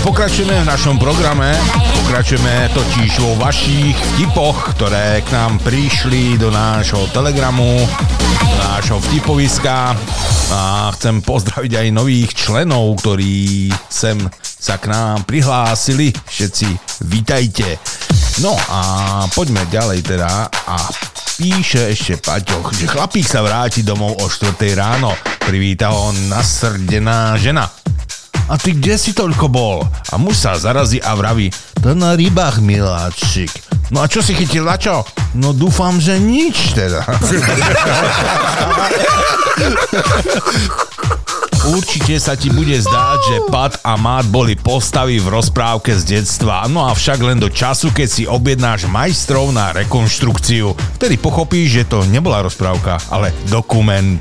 Pokračujeme v našom programe, pokračujeme totiž vo vašich vtipoch, ktoré k nám prišli do nášho telegramu, do nášho vtipoviska a chcem pozdraviť aj nových členov, ktorí sem sa k nám prihlásili. Všetci vítajte. No a poďme ďalej teda a píše ešte Paťoch, že chlapík sa vráti domov o štvrtej ráno, privíta ho nasrdená žena. A ty kde si toľko bol? A muž sa zarazí a vraví, to na rybách, miláčik. No a čo si chytil, na čo? No dúfam, že nič teda. Určite sa ti bude zdáť, že Pat a Mát boli postavy v rozprávke z detstva, no avšak len do času, keď si objednáš majstrov na rekonštrukciu. Vtedy pochopíš, že to nebola rozprávka, ale dokument.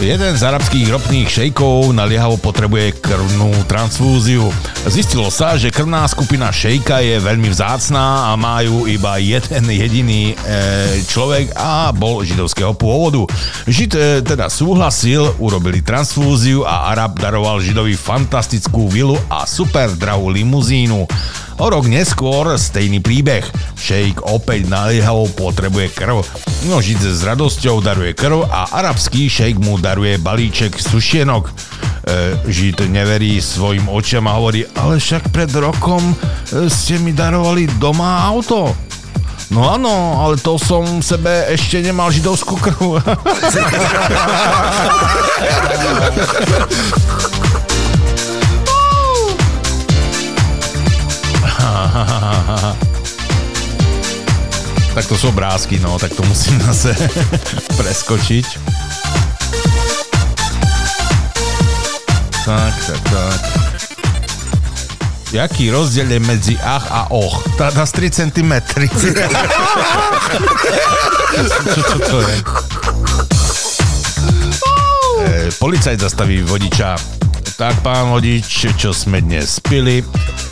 Jeden z arabských ropných šejkov naliehavo potrebuje krvnú transfúziu. Zistilo sa, že krvná skupina šejka je veľmi vzácná a má ju iba jeden jediný e, človek a bol židovského pôvodu. Žid e, teda súhlasil, urobili transfúziu a Arab daroval Židovi fantastickú vilu a super drahú limuzínu. O rok neskôr stejný príbeh. Šejk opäť naliehavo potrebuje krv. No Žid s radosťou daruje krv a arabský šejk mu daruje balíček sušienok. E, Žid neverí svojim očiam a hovorí, ale však pred rokom ste mi darovali doma auto. No áno, ale to som v sebe ešte nemal židovskú krv. Tak to sú obrázky, no, tak to musím zase preskočiť. Tak, tak, tak. Jaký rozdiel je medzi ach a och? Teda z tri centimetre. Čo to, to je? E, policajt zastaví vodiča. Tak, pán vodič, čo sme dnes pili?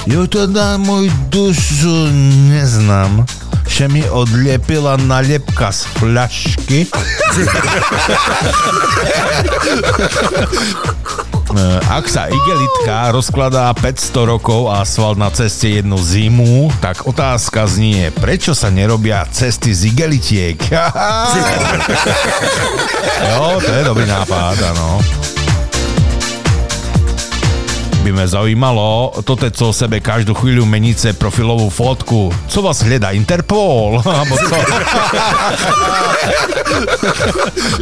Jo, teda môj dušu neznám. Že mi odlepila nalepka z fľašky. Ak sa igelitka rozkladá päťsto rokov a asfalt na ceste jednu zimu, tak otázka znie, prečo sa nerobia cesty z igelitiek? Jo, to je dobrý nápad, áno. By me zaujímalo, toto co sebe každú chvíľu meníce profilovú fotku. Co vás hľadá Interpol?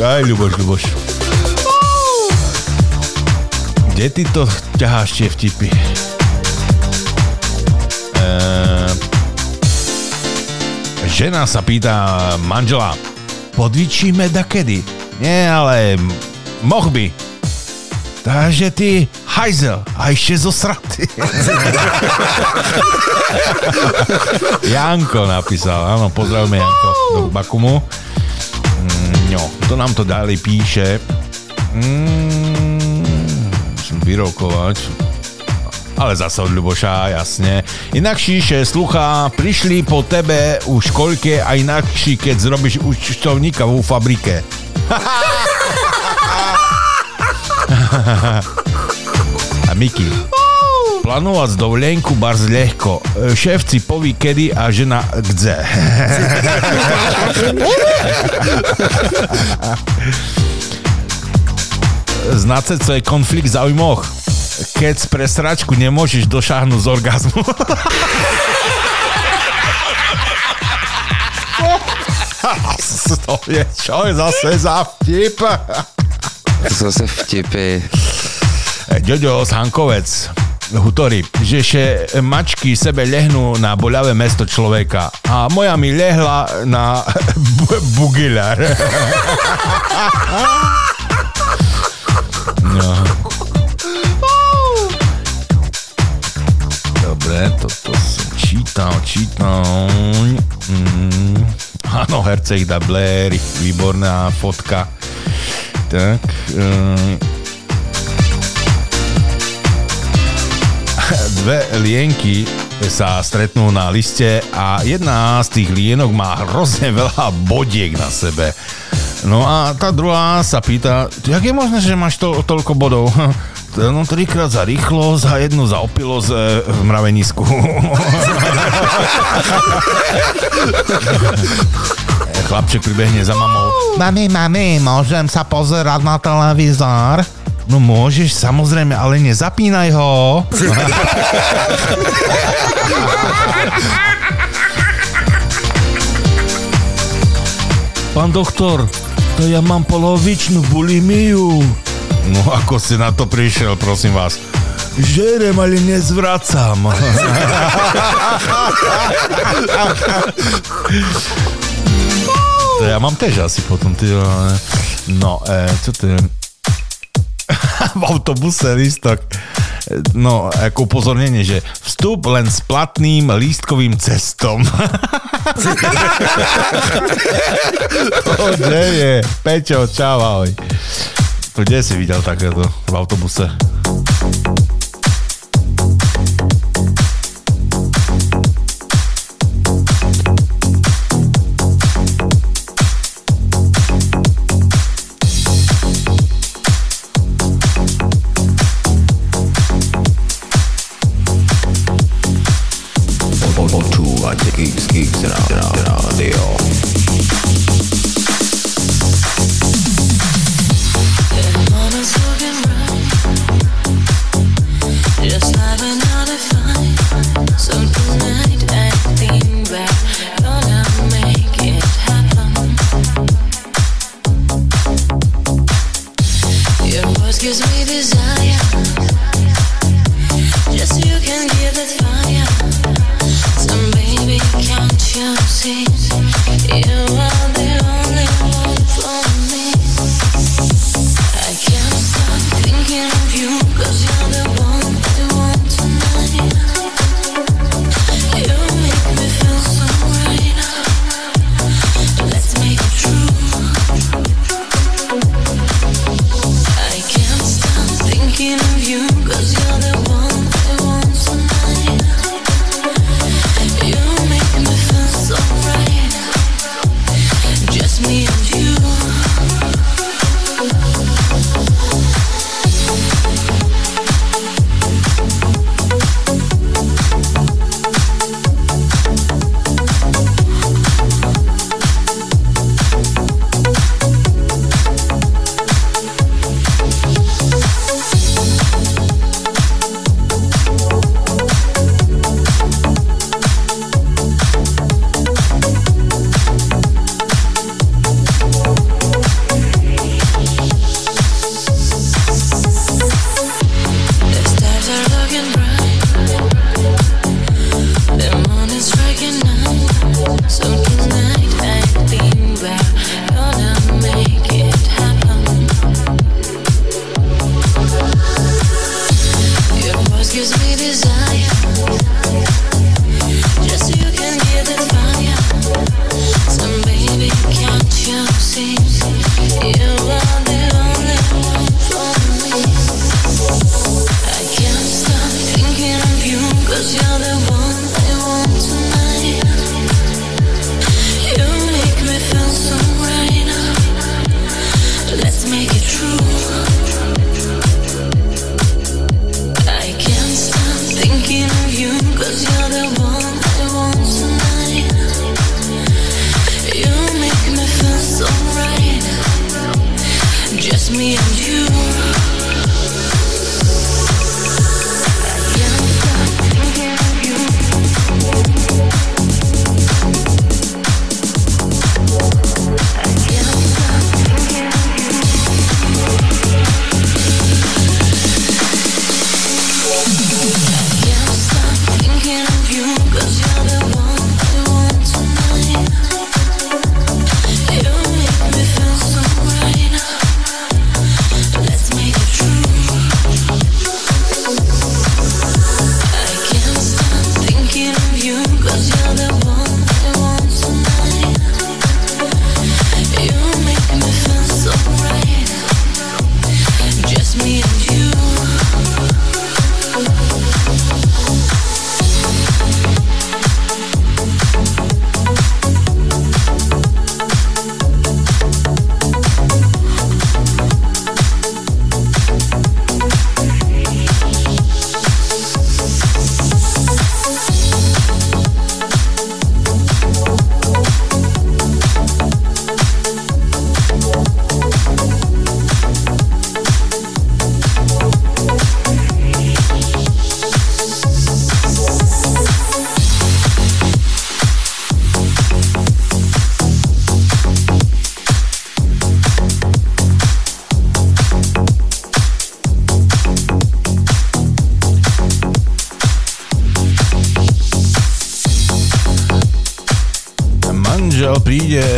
Aj, Ľuboš, Ľuboš. Kde ty to ťaháš tie vtipy? Ehm, žena sa pýta manžela. Podvičíme dakedy? Nie, ale moh by. Takže ty hajzel, a ešte zo sraty. Janko napísal, áno, pozdravme Janko do Bakumu. Mm, jo, to nám to dali, píše. Mm, musím vyrokovať. Ale zase od Ľuboša, jasne. Inakšíše sluchá, prišli po tebe už koľké a inakší, keď zrobíš účtovníka vo fabrike. A Miki. Plánovať dovolenku barz ľahko. Šéf si poví kedy a žena kde. Znáte, co je konflikt záujmov? Keď pre sračku nemôžeš došahnuť z orgazmu. To je, čo je zase za vtip? To sú zase vtipy. Ďoďo Sankovec hutorí, že še mačky sebe lehnú na boľavé mesto človeka a moja mi lehla na b- bugilár. No. Dobre, toto som čítal, čítal. Mm. Áno, hercech da Blair, výborná fotka. Tak... Um. Dve lienky sa stretnú na liste a jedna z tých lienok má hrozne veľa bodiek na sebe. No a tá druhá sa pýta, jak je možné, že máš to, toľko bodov? No trikrát za rýchlosť a jednu za opilosť v mravenisku. Chlapček pribehne za mamou. Mami, mami, môžem sa pozerať na televízor? No môžeš, samozrejme, ale nezapínaj ho. Pán doktor, to ja mám polovičnú bulimiu. No ako si na to prišiel, prosím vás? Žerem, ale nezvracam. To ja mám tež asi potom. No, eh, čo to je? V autobuse lístok. No, ako upozornenie, že vstup len s platným lístkovým cestom. To kde je? Peťo, čau, ahoj. To kde si videl takéto v autobuse? Kix, Kix, rádio.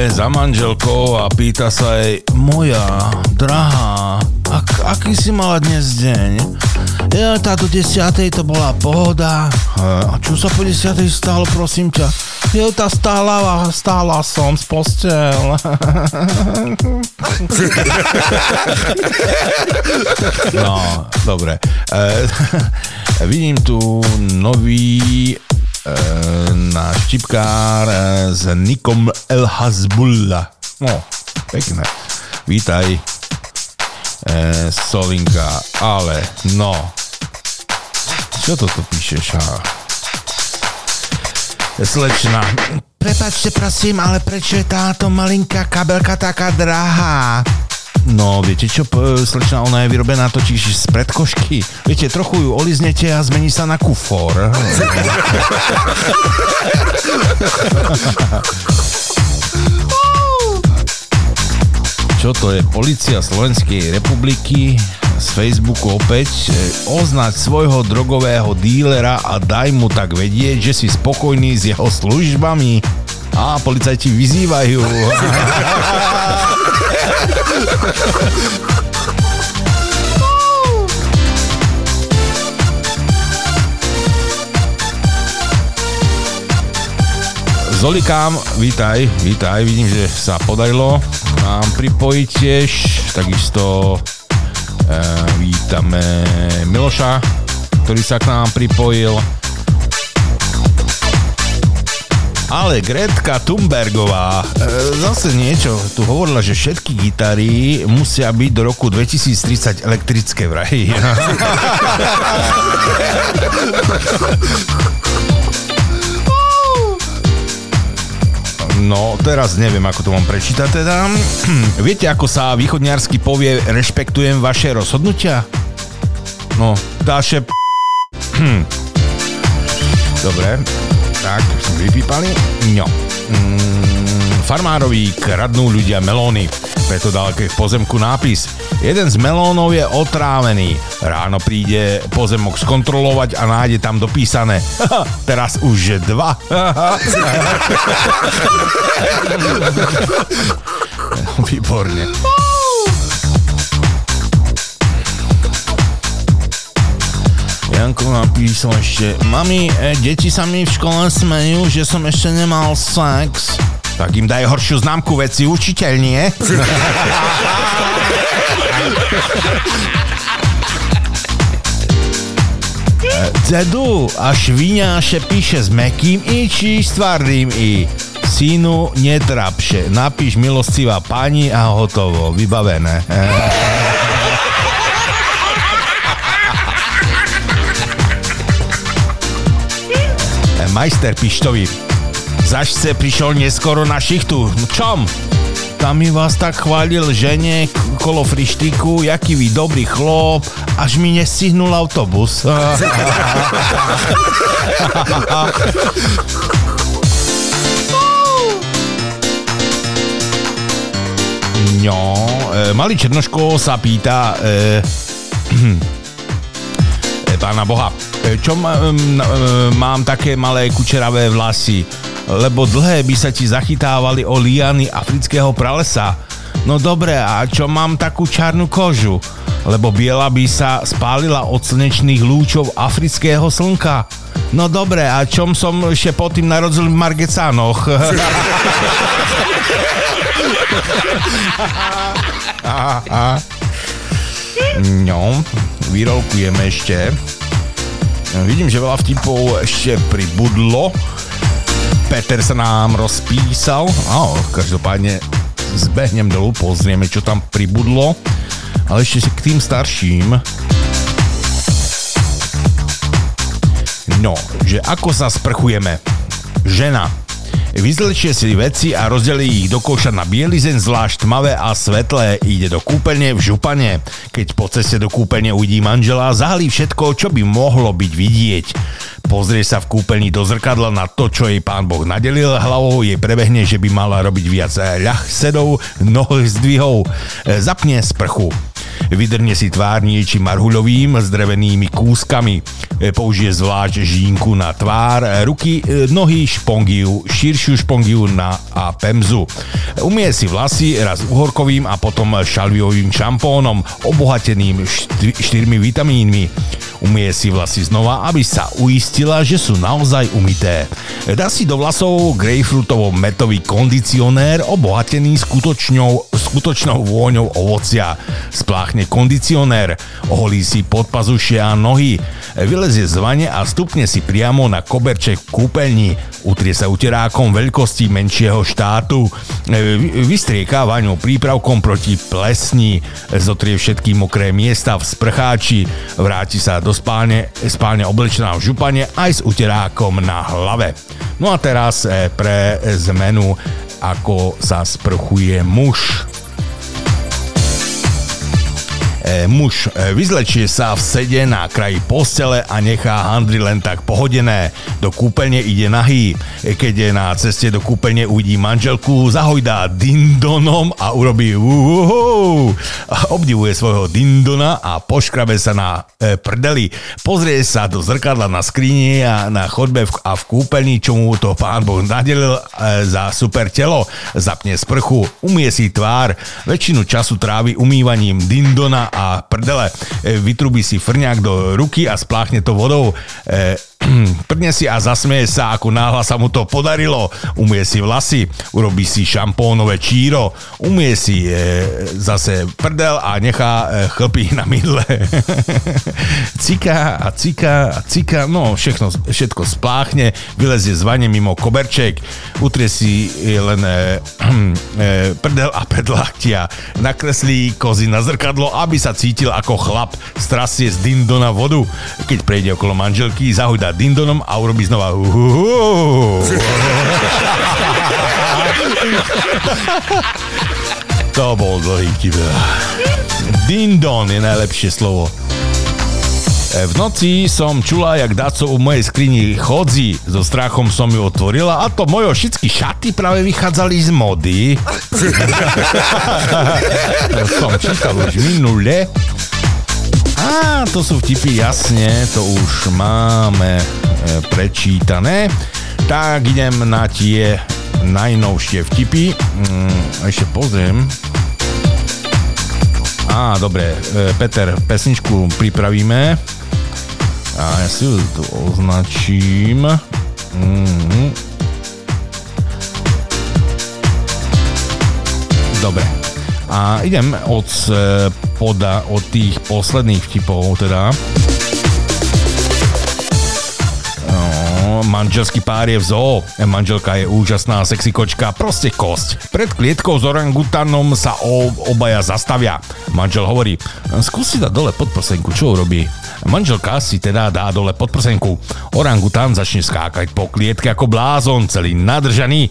Za manželkou a pýta sa jej: moja drahá, ak, aký si mala dnes deň? Ja, táto desiatej to bola pohoda. A čo sa po desiatej stalo, prosím ťa? Ja, tá stála, stála som z postele. No, dobre. E, vidím tu nový na štipkár s Nikom El Hasbulla. No, pekné. Vítaj, e, Solinka, ale no. Čo toto píšeš? Ha? Slečna. Prepáčte, prosím, ale prečo je táto malinká kabelka taká drahá? No, viete čo, slečna, ona je vyrobená totiž z predkošky. Viete, trochu ju oliznete a zmení sa na kufor. Čo to je? Polícia Slovenskej republiky z Facebooku opäť. Označ svojho drogového dílera a daj mu tak vedieť, že si spokojný s jeho službami. Á, policajti vyzývajú. Zolikám, vítaj, vítaj, vidím, že sa podarilo nám pripojiť tiež, takisto e, vítame Miloša, ktorý sa k nám pripojil. Ale Gretka Thunbergová zase niečo tu hovorila, že všetky gitary musia byť do roku dvetisíctridsať elektrické vraj. No, teraz neviem, ako to mám prečítať teda. Viete, ako sa východňarsky povie rešpektujem vaše rozhodnutia? No, dáše... Dobre... Tak, vypípali? No. Mm, farmárovi kradnú ľudia melóny. Preto dal k pozemku nápis: jeden z melónov je otrávený. Ráno príde pozemok skontrolovať a nájde tam dopísané: teraz už dva. Výborne. Janko napísal ešte: mami, e, deti sa mi v škole smejú, že som ešte nemal sex. Tak im daj horšiu známku, veci učiteľ, nie? Dedu, a šviňáše píše s mäkkým i či s tvrdým i. Synu, netrapše, napíš milostivá pani a hotovo, vybavené. Majster Pištovi. Zašce prišiel neskoro na šichtu. Čom? tam mi vás tak chválil žene kolo frištíku, jaký vy dobrý chlop, až mi nestihnul autobus. No, e, malý Černoško sa pýta e, e, pána Boha, e, čo ma, e, mám také malé kučeravé vlasy, lebo dlhé by sa ti zachytávali o liany afrického pralesa. No dobre, a čo mám takú čarnú kožu, lebo biela by sa spálila od slnečných lúčov afrického slnka. No dobre, a čom som ešte po tým narodil v Margecánoch? Aha, aha. No, vyrolkujeme ešte. Vidím, že veľa vtipov ešte pribudlo. Peter sa nám rozpísal. Áno, každopádne zbehnem dolu, pozrieme, čo tam pribudlo. Ale ešte si k tým starším. No, že ako sa sprchujeme? Žena. Vyzlečie si veci a rozdelí ich do koša na bielizeň, zvlášť tmavé a svetlé. Ide do kúpeľne v župane. Keď po ceste do kúpeľne uvidí manžela, zahalí všetko, čo by mohlo byť vidieť. Pozrie sa v kúpeľni do zrkadla na to, čo jej pán Boh nadelil. Hlavou jej prebehne, že by mala robiť viac ľahsedov, nohých zdvihov. Zapne sprchu. Vydrne si tvár niečím marhuľovým s drevenými kúskami. Použije zvlášť žínku na tvár, ruky, nohy, špongiu, širšiu špongiu na a pemzu. Umie si vlasy raz uhorkovým a potom šalviovým šampónom, obohateným šty- štyrmi vitamínmi. Umie si vlasy znova, aby sa uistila, že sú naozaj umyté. Dá si do vlasov grejpfrutovo-metový kondicionér obohatený skutočnou, skutočnou vôňou ovocia. Spláchne kondicionér, oholí si podpazušie a nohy, vylezie z vane a stupne si priamo na koberček v kúpeľni. Utrie sa uterákom veľkosti menšieho štátu, vystrieka vaňou prípravkom proti plesni, zotrie všetky mokré miesta v sprcháči, vráti sa do do spálne, spálne oblečená v župane aj s uterákom na hlave. No a teraz pre zmenu, ako sa sprchuje muž. Muž vyzlečie sa v sede na kraji postele a nechá handry len tak pohodené. Do kúpeľne ide nahý. Keď je na ceste do kúpeľne, uvidí manželku, zahojdá dindonom a urobí uhuhu. Obdivuje svojho dindona a poškrabe sa na prdeli. Pozrie sa do zrkadla na skrini a na chodbe a v kúpeľni, čo mu to pán Boh nadelil za super telo. Zapne sprchu, umie si tvár. Väčšinu času trávi umývaním dindona a prdele. Vytrubí si frňák do ruky a spláchne to vodou. E, prdne si a zasmeje sa, ako náhle sa mu to podarilo. Umie si vlasy, urobí si šampónové číro, umie si e, zase prdel a nechá e, chlpy na mydle. Ciká a ciká a ciká, no všechno, všetko spláchne, vylezie z vane mimo koberček, utrie si len e, e, prdel a predlaktia, nakreslí kozy na zrkadlo, aby sa cítil ako chlap, strasie z dindona vodu. Keď prejde okolo manželky, zahodá dindonom a urobí znova uhuhu. To bol dlhý vtip. Dindon je najlepšie slovo. V noci som čula, jak dáco u mojej skrini chodzi. So strachom som ju otvorila a to moje všetky šaty práve vychádzali z mody. Som čítal už minule. Á, to sú vtipy, jasne, to už máme e, prečítané. Tak idem na tie najnovšie vtipy. Mm, ešte pozriem. Á, dobre, e, Peter, pesničku pripravíme. A ja si ju tu označím. Mm-hmm. Dobre. A idem od e, poda, od tých posledných vtipov, teda. Manželský pár je v zoo. Manželka je úžasná sexy kočka, proste kosť. Pred klietkou s orangutanom sa obaja zastavia. Manžel hovorí: skúsi dať dole pod prsenku, čo urobí? Manželka si teda dá dole pod prsenku. Orangután začne skákať po klietke ako blázon, celý nadržaný.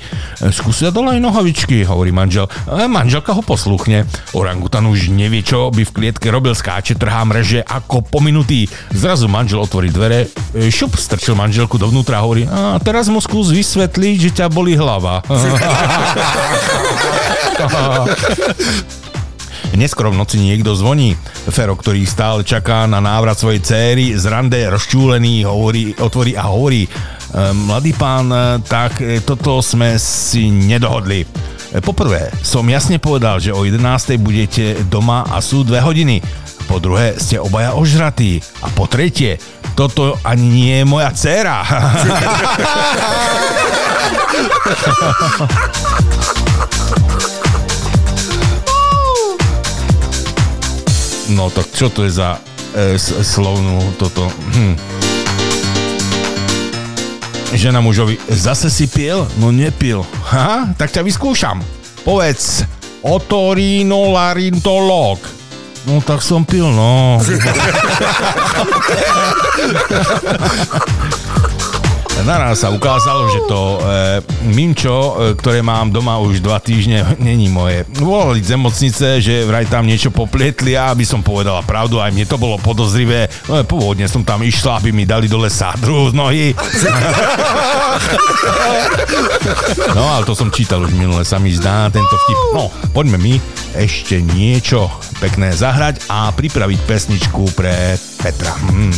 Skúsia dole aj nohavičky, hovorí manžel. Manželka ho posluchne. Orangután už nevie, čo by v klietke robil. Skáče, trhá mreže ako pominutý. Zrazu manžel otvorí dvere. Šup, strčil manželku dovnútra a hovorí: a teraz mu skús vysvetliť, že ťa bolí hlava. Neskoro v noci niekto zvoní. Fero, ktorý stále čaká na návrat svojej céry, z rande rozčúlený, hovorí, otvorí a hovorí: mladý pán, tak toto sme si nedohodli. Poprvé, som jasne povedal, že o jedenástej budete doma a sú dve hodiny. Po druhé, ste obaja ožratí. A po tretie, toto ani nie je moja dcéra. No tak čo to je za e, slovnú toto? Hm. Žena mužovi: zase si pil? No nepil. Ha? Tak ťa vyskúšam. Povedz otorinolaryngológ. No tak som pil, no. Naraz sa ukázalo, že to e, mimčo, e, ktoré mám doma už dva týždne, není moje. Volali z nemocnice, že vraj tam niečo poplietli, a aby som povedala pravdu, aj mne to bolo podozrivé. No, pôvodne som tam išla, aby mi dali dole sádru z nohy. No, ale to som čítal už minule, sa mi zdá tento vtip. No, poďme mi ešte niečo pekné zahrať a pripraviť pesničku pre Petra. Hmm.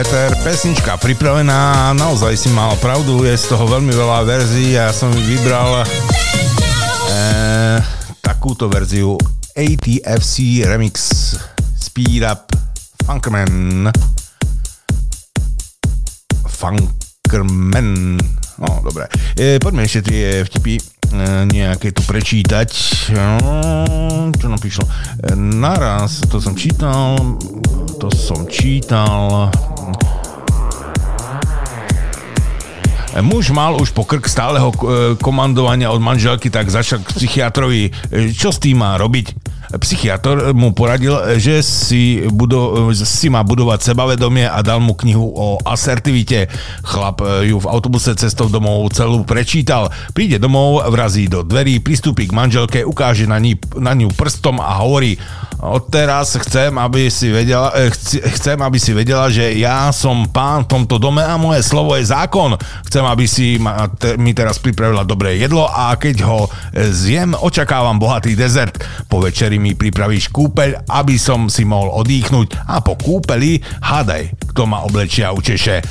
Peter, pesnička pripravená, naozaj si mal pravdu, je z toho veľmi veľa verzií a ja som vybral eh, takúto verziu á té ef cé Remix Speed Up Funkerman Funkerman no dobre, eh, poďme ešte tie vtipy nejaké tu prečítať. Čo nám prišlo? Naraz, to som čítal, to som čítal. Muž mal už po krk stáleho komandovania od manželky, tak začal k psychiatrovi. Čo s tým má robiť? Psychiatr mu poradil, že si, budo, si má budovať sebavedomie a dal mu knihu o asertivite. Chlap ju v autobuse cestou domov celú prečítal. Príde domov, vrazí do dverí, pristúpi k manželke, ukáže na, ní, na ňu prstom a hovorí: odteraz chcem, aby si vedela, chcem, aby si vedela, že ja som pán v tomto dome a moje slovo je zákon. Chcem, aby si ma, te, mi teraz pripravila dobré jedlo a keď ho zjem, očakávam bohatý dezert. Po večeri mi pripravíš kúpeľ, aby som si mohol odýchnuť a po kúpeli hádaj, kto ma oblečia a učeše.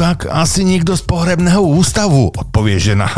Tak asi niekto z pohrebného ústavu, odpovie žena.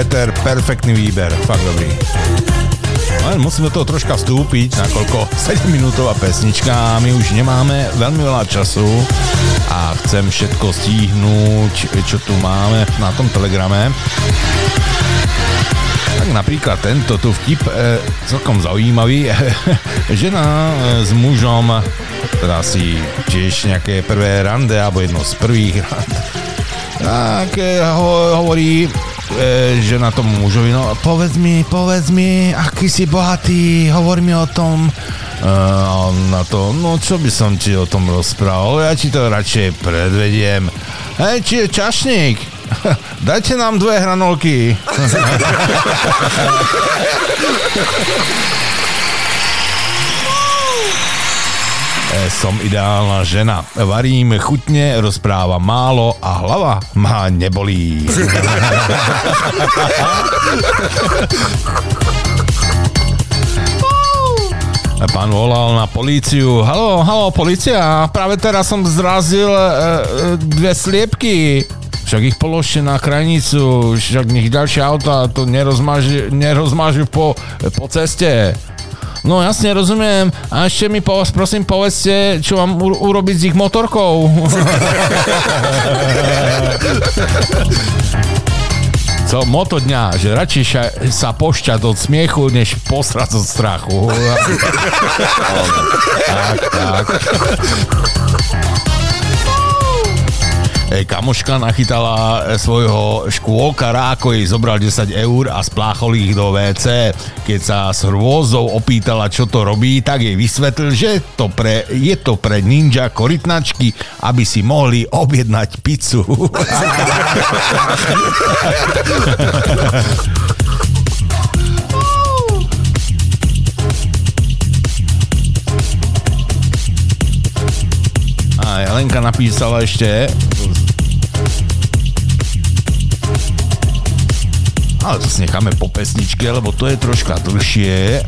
Peter, perfektný výber, fakt dobrý. Ale musím do toho troška vstúpiť, nakoľko sedemminútová pesnička, my už nemáme veľmi veľa času a chcem všetko stihnúť, čo tu máme na tom telegrame. Tak napríklad tento tu vtip, e, celkom zaujímavý, žena s mužom, teda si tiež nejaké prvé rande, alebo jedno z prvých rande, tak ho, hovorí e, žena tomu mužovi, no povedz mi, povedz mi, aký si bohatý, hovor mi o tom. A on na to, no čo by som ti o tom rozprával, ja ti to radšej predvediem. Hej, či je čašník? Dajte nám dve hranolky. Som ideálna žena. Varím chutne, rozprávam málo a hlava ma nebolí. Pán volal na políciu. Haló, haló, polícia, práve teraz som zrazil e, dve sliepky. Však ich položte na krajnicu, však nech ďalšie auta to nerozmažujú po, po ceste. No jasne, rozumiem. A ešte mi po, prosím povedzte, čo mám u, urobiť s ich motorkou. Co moto dňa, že radšej sa pošťať od smiechu, než posrať od strachu. Tak, tak. Ej, kamoška nachytala svojho škôlka ráko, jej zobral desať eur a spláchol ich do vé cé. Keď sa s hrôzou opýtala, čo to robí, tak jej vysvetlil, že to pre, je to pre ninja korytnačky, aby si mohli objednať pizzu. A Jelenka napísala ešte... Ale to si necháme po pesničke, lebo to je troška dlhšie.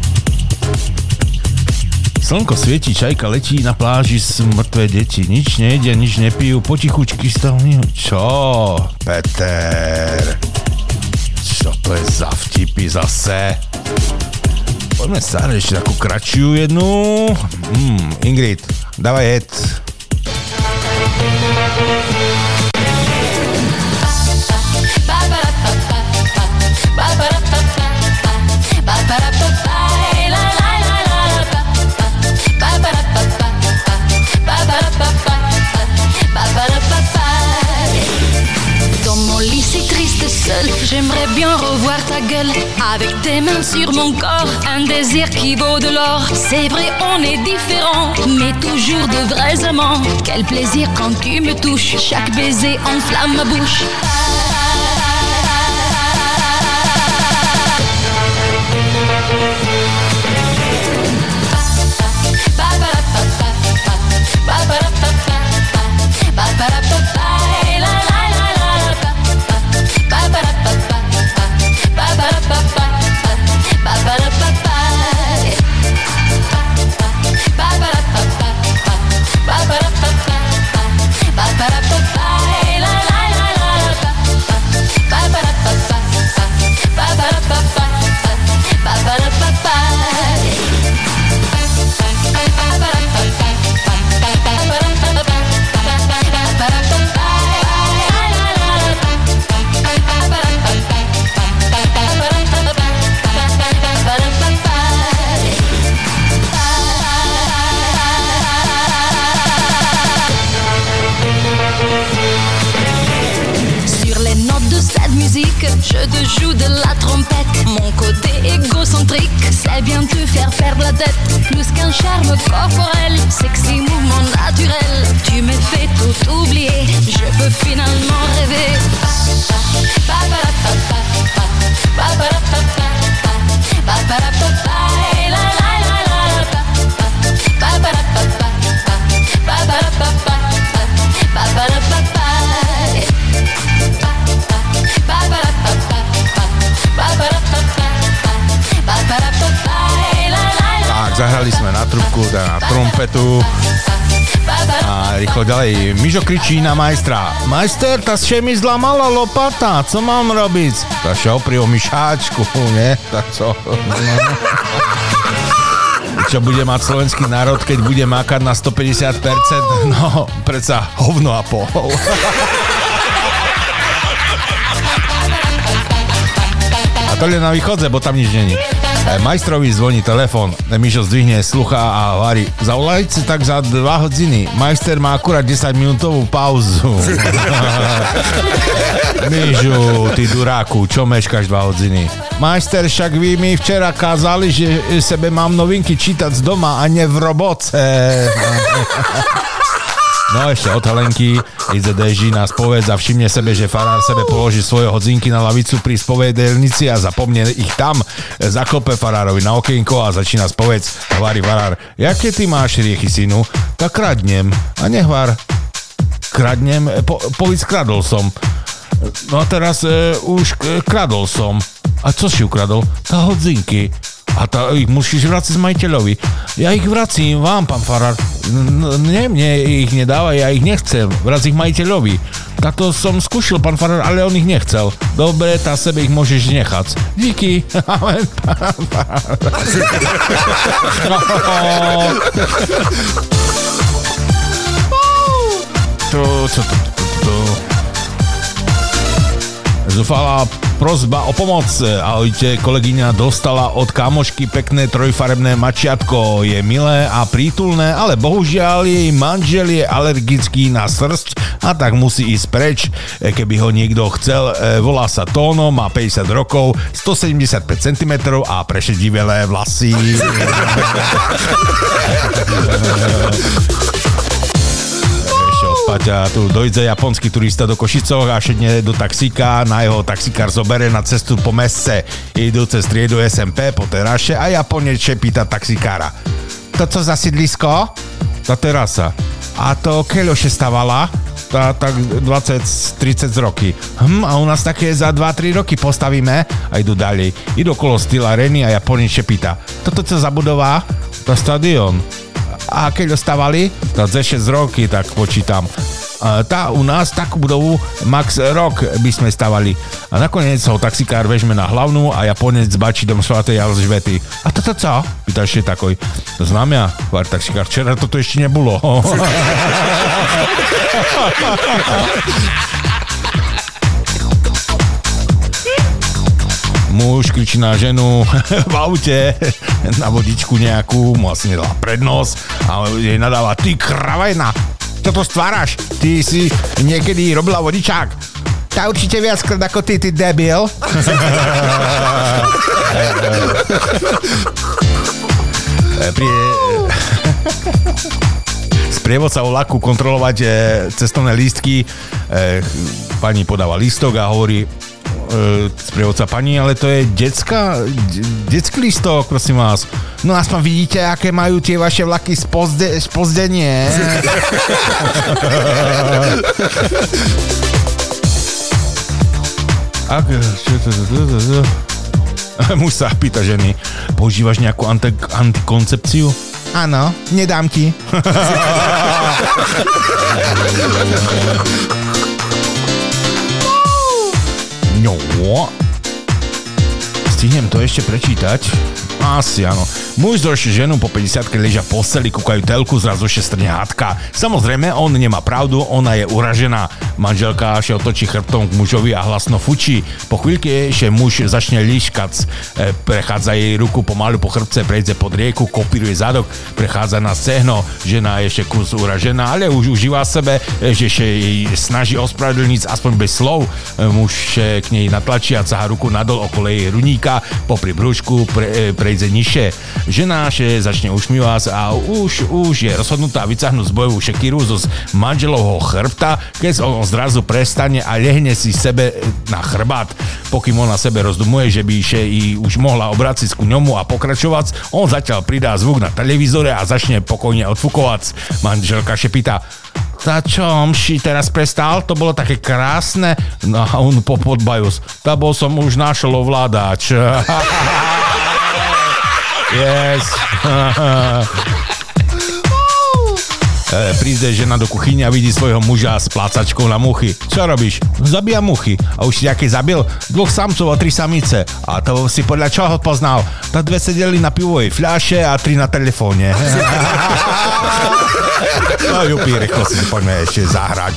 Slnko svieti, čajka letí, na pláži sú mŕtve deti. Nič nejde, nič nepijú, potichučky stavní. Čo, Peter? Čo to je za vtipy zase? Poďme stále ešte takú kratšiu jednu. Mm, Ingrid, dávaj hit. J'aimerais bien revoir ta gueule avec tes mains sur mon corps, un désir qui vaut de l'or. C'est vrai, on est différents, mais toujours de vrais amants. Quel plaisir quand tu me touches, chaque baiser enflamme ma bouche. Je te joue de la trompette, mon côté égocentrique sait bien te faire perdre la tête. Plus qu'un charme corporel, sexy mouvement naturel, tu me fais tout oublier, je peux finalement rêver. Tak zahrali sme na trubku, na trompetu a rýchlo ďalej. Mižo kričí na majstra. Majster, tá še mi zlamala lopata, co mám robiť? Tá še opri o myšáčku, nie? Tak co? Čo bude mať slovenský národ, keď bude mákať na sto päťdesiat percent? No, predsa hovno a pohol. A to je na východze, bo tam nič není. Majstrovi zvoní telefon, Mišo zdvihne sluchá a hovorí, zavolaj si tak za dva hodiny, majster má akurát desaťminútovú pauzu. Mižu, ty duráku, čo meškáš dva hodiny? Majster, však vy mi včera kázali, že sebe mám novinky čítať z doma a ne v roboce. No ešte od Helenky, ide deží na spoved a všimne sebe, že farár sebe položí svoje hodzinky na lavicu pri spovedelnici a zapomne ich tam, zakope farárovi na okienko a začína spoved. Hovorí farár, jaké ty máš riechy, synu? Tak kradnem. A nehvar, kradnem, po, povíc kradol som. No a teraz e, už kradol som. A co si ukradol? Tá hodzinky. A tá, ich musíš vráciť majiteľovi. Ja ich vracím vám, pán farár. Nie, mne ich nedáva, ja ich nechcem. Vrac ich majiteľovi. Tato som skúšil, pán farár, ale on ich nechcel. Dobre, tá sebe ich môžeš nechať. Díky. Amen, pán farár. To, čo to, to, to. Zúfala prosba o pomoc. Ahojte, kolegyňa dostala od kamošky pekné trojfarebné mačiatko. Je milé a prítulné, ale bohužiaľ jej manžel je alergický na srst a tak musí ísť preč. Keby ho niekto chcel, volá sa Tóno, má päťdesiat rokov, stosedemdesiatpäť centimetrov a prešedivelé vlasy. Paťa, tu dojde japonský turista do Košicoch a šedne do taxíka, na jeho taxikár zobere na cestu po mestce. Idú cez triedu es em pé po teraše a Japonečie pýta taxikára. To co za sídlisko? Tá terasa. A to keľo še stavala? Tá tak dvadsať tridsať roky. Hm, a u nás také za dva tri roky postavíme a idú ďalej. Idú okolo stiláreny a Japonečie pýta. Toto co za budova? Tá stadion. A keď dostávali, tak šesť roky, tak počítam. Tá u nás takú budovu max rok by sme stavali. A nakoniec ho taxikár vežme na hlavnú a Japonec bačí dom svatej Alžbety. A toto co? Pýtaš je takoj. Znám ja, var taxikár, včera toto ešte nebolo. Muž kričí na ženu v aute, na vodičku nejakú, mu asi nedala prednosť a jej nadáva, ty kravajna, toto stváraš, ty si niekedy robila vodičák. Tá určite viackrát ako ty, ty debil. Prie... Sprievodca vlaku kontrolovať e, cestovné lístky. E, pani podáva lístok a hovorí, sprievodca, pani, ale to je detská, detský listok, prosím vás. No aspoň vidíte, aké majú tie vaše vlaky spozde, spozdenie. Ak, čo to, to, to, to. Muž sa pýta ženy, používaš nejakú anti, antikoncepciu? Áno, nedám ti. No. Stihnem to ešte prečítať? Asi áno. Muž so ženou po päťdesiatke ležia v posteli, kúkajú telku, zrazu šestrne hádka. Samozrejme, on nemá pravdu, ona je uražená. Manželka še otočí chrbtom k mužovi a hlasno fučí. Po chvíľke še muž začne líškac. Prechádza jej ruku pomalu po chrbce, prejde pod rieku, kopíruje zadok, prechádza na stehno. Žena je še kus uražená, ale už užíva sebe, že še jej snaží ospravedlniť aspoň bez slov. Muž k nej natlačí a cahá ruku nadol okolo jej runíka, popri brúšku pre, prejde nižšie. Žena še začne ušmívať a už, už je rozhodnutá vycahnuť zbojovú šekíru zo manželovho chrbta, keď on zrazu prestane a lehne si sebe na chrbát. Pokým ona sebe rozdumuje, že by še i už mohla obráciť ku ňomu a pokračovať, on zatiaľ pridá zvuk na televízore a začne pokojne odfúkovať. Manželka še pýta, tá čo, mši teraz prestal? To bolo také krásne. No a on po podbajus, tá bol som už našel ovládač. Yes. príde žena do kuchyne a vidí svojho muža s plácačkou na muchy. Čo robíš? Zabíja muchy. A už si nejaký zabil? Dvoch samcov a tri samice. A to si podľa čoho poznal? Tá dve sedeli na pivovej fľaše a tri na telefóne. No ľupí, rýchlo si poďme ešte zahrať.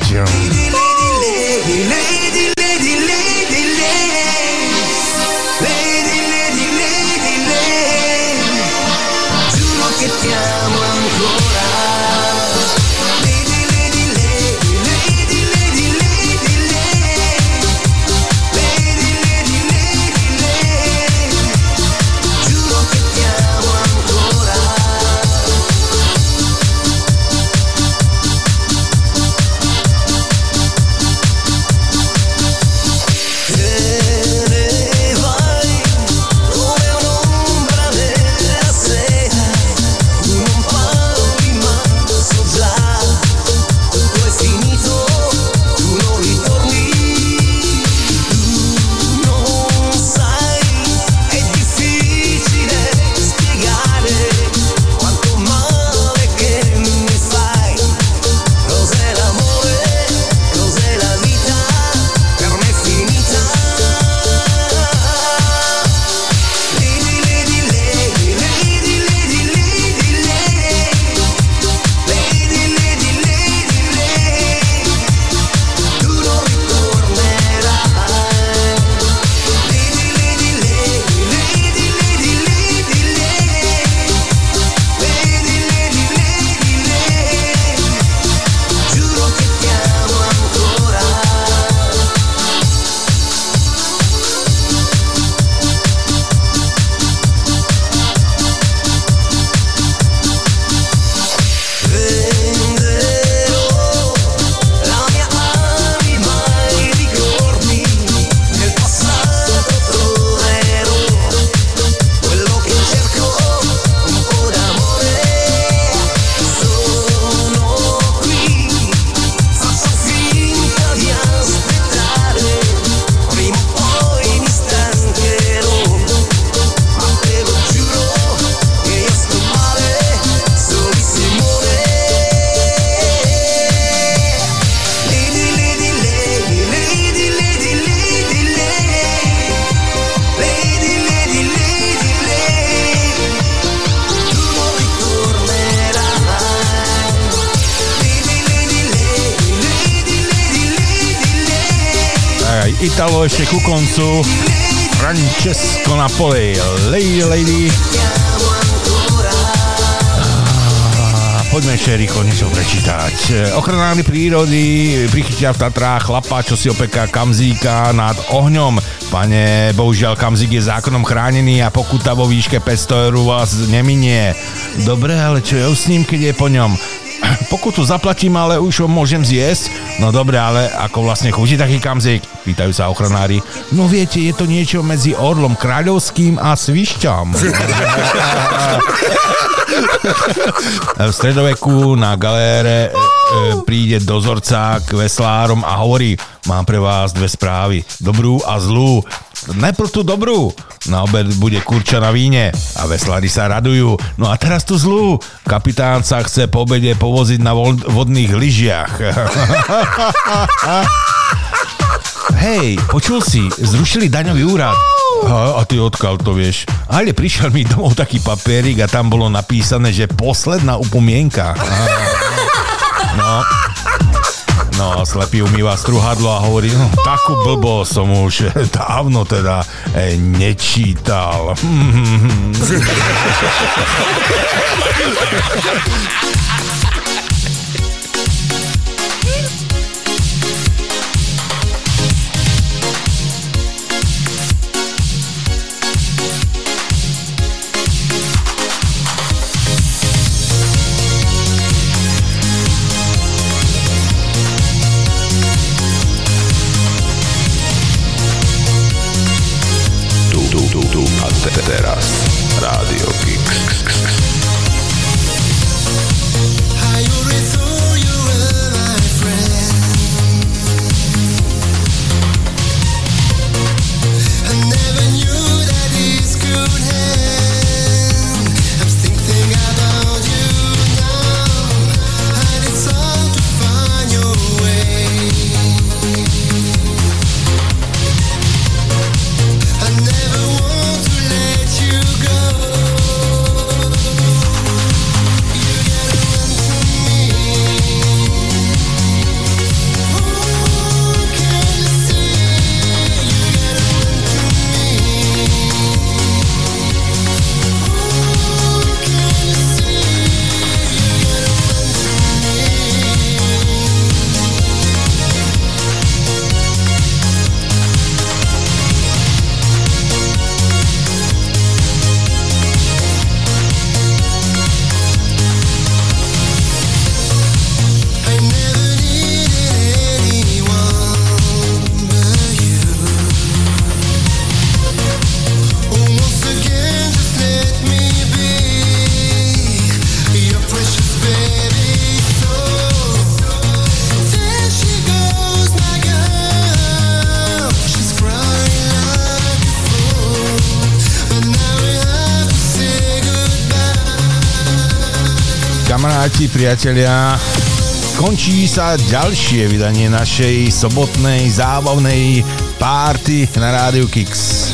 Italo ešte ku koncu. Francesco Napoli, Lady Lady. Ah, poďme ešte rýchlo niečo prečítať. Ochranári prírody prichytia v Tatrách chlapa, čo si opeká kamzíka nad ohňom. Pane, bohužiaľ kamzík je zákonom chránený a pokuta vo výške päťsto eur vás neminie. Dobre, ale čo je s ním, keď je po ňom? Pokutu zaplatím, ale už ho môžem zjesť. No dobre, ale ako vlastne chutí taký kamzík? Pýtajú sa ochranári. No viete, je to niečo medzi orlom kráľovským a svišťom. V stredoveku na galére príde dozorca k veslárom a hovorí: mám pre vás dve správy, dobrú a zlú. Najprv tú dobrú. Na obed bude kurča na víne a veslári sa radujú. No a teraz tú zlú. Kapitán sa chce po obede povoziť na vodných lyžiach. Hej, počul si, zrušili daňový úrad. A, a ty odkiaľ to vieš? Ale prišiel mi domov taký papierik a tam bolo napísané, že posledná upomienka. No, no slepý umýva struhadlo a hovorí: no, takú blbo som už dávno teda e, nečítal. Teraz Rádio Kix. kamaráti, priatelia, končí sa ďalšie vydanie našej sobotnej zábavnej párty na rádiu Kix.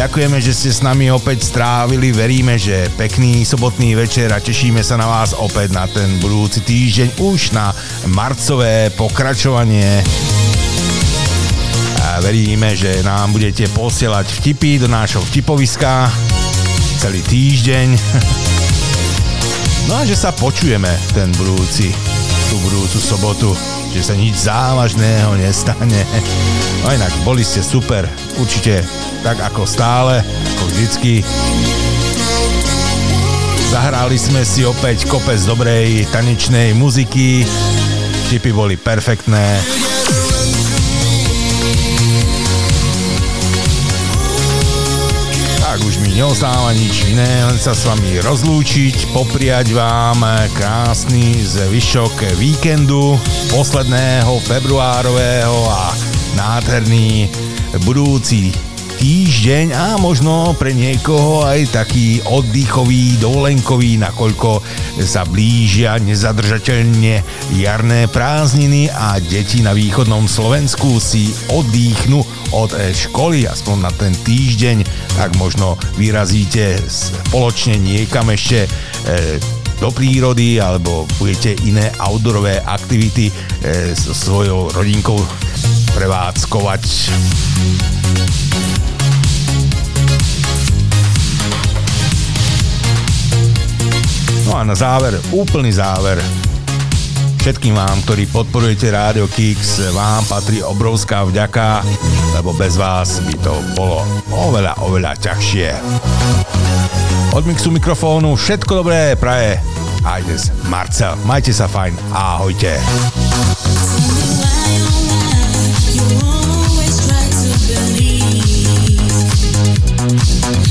Ďakujeme, že ste s nami opäť strávili, veríme, že pekný sobotný večer a tešíme sa na vás opäť na ten budúci týždeň už na marcové pokračovanie. A veríme, že nám budete posielať vtipy do nášho vtipoviska celý týždeň. No a že sa počujeme ten budúci, tú budúcu sobotu, že sa nič závažného nestane. No inak, boli ste super, určite tak ako stále, ako vždycky. Zahrali sme si opäť kopec dobrej tanečnej muziky, tipy boli perfektné. Už mi neostáva nič iné, len sa s vami rozlúčiť, popriať vám krásny zvyšok víkendu, posledného februárového a nádherný budúci týždeň a možno pre niekoho aj taký oddychový, dovolenkový, nakoľko sa blížia nezadržateľne jarné prázdniny a deti na východnom Slovensku si oddychnú od školy, aspoň na ten týždeň, tak možno vyrazíte spoločne niekam ešte e, do prírody, alebo budete iné outdoorové aktivity e, so svojou rodinkou prevádzkovať. No a na záver, úplný záver. Všetkým vám, ktorí podporujete Rádio Kix, vám patrí obrovská vďaka, lebo bez vás by to bolo oveľa, oveľa ťažšie. Od mixu mikrofónu všetko dobré praje aj dnes Marcel. Majte sa fajn, ahojte. You always try to believe.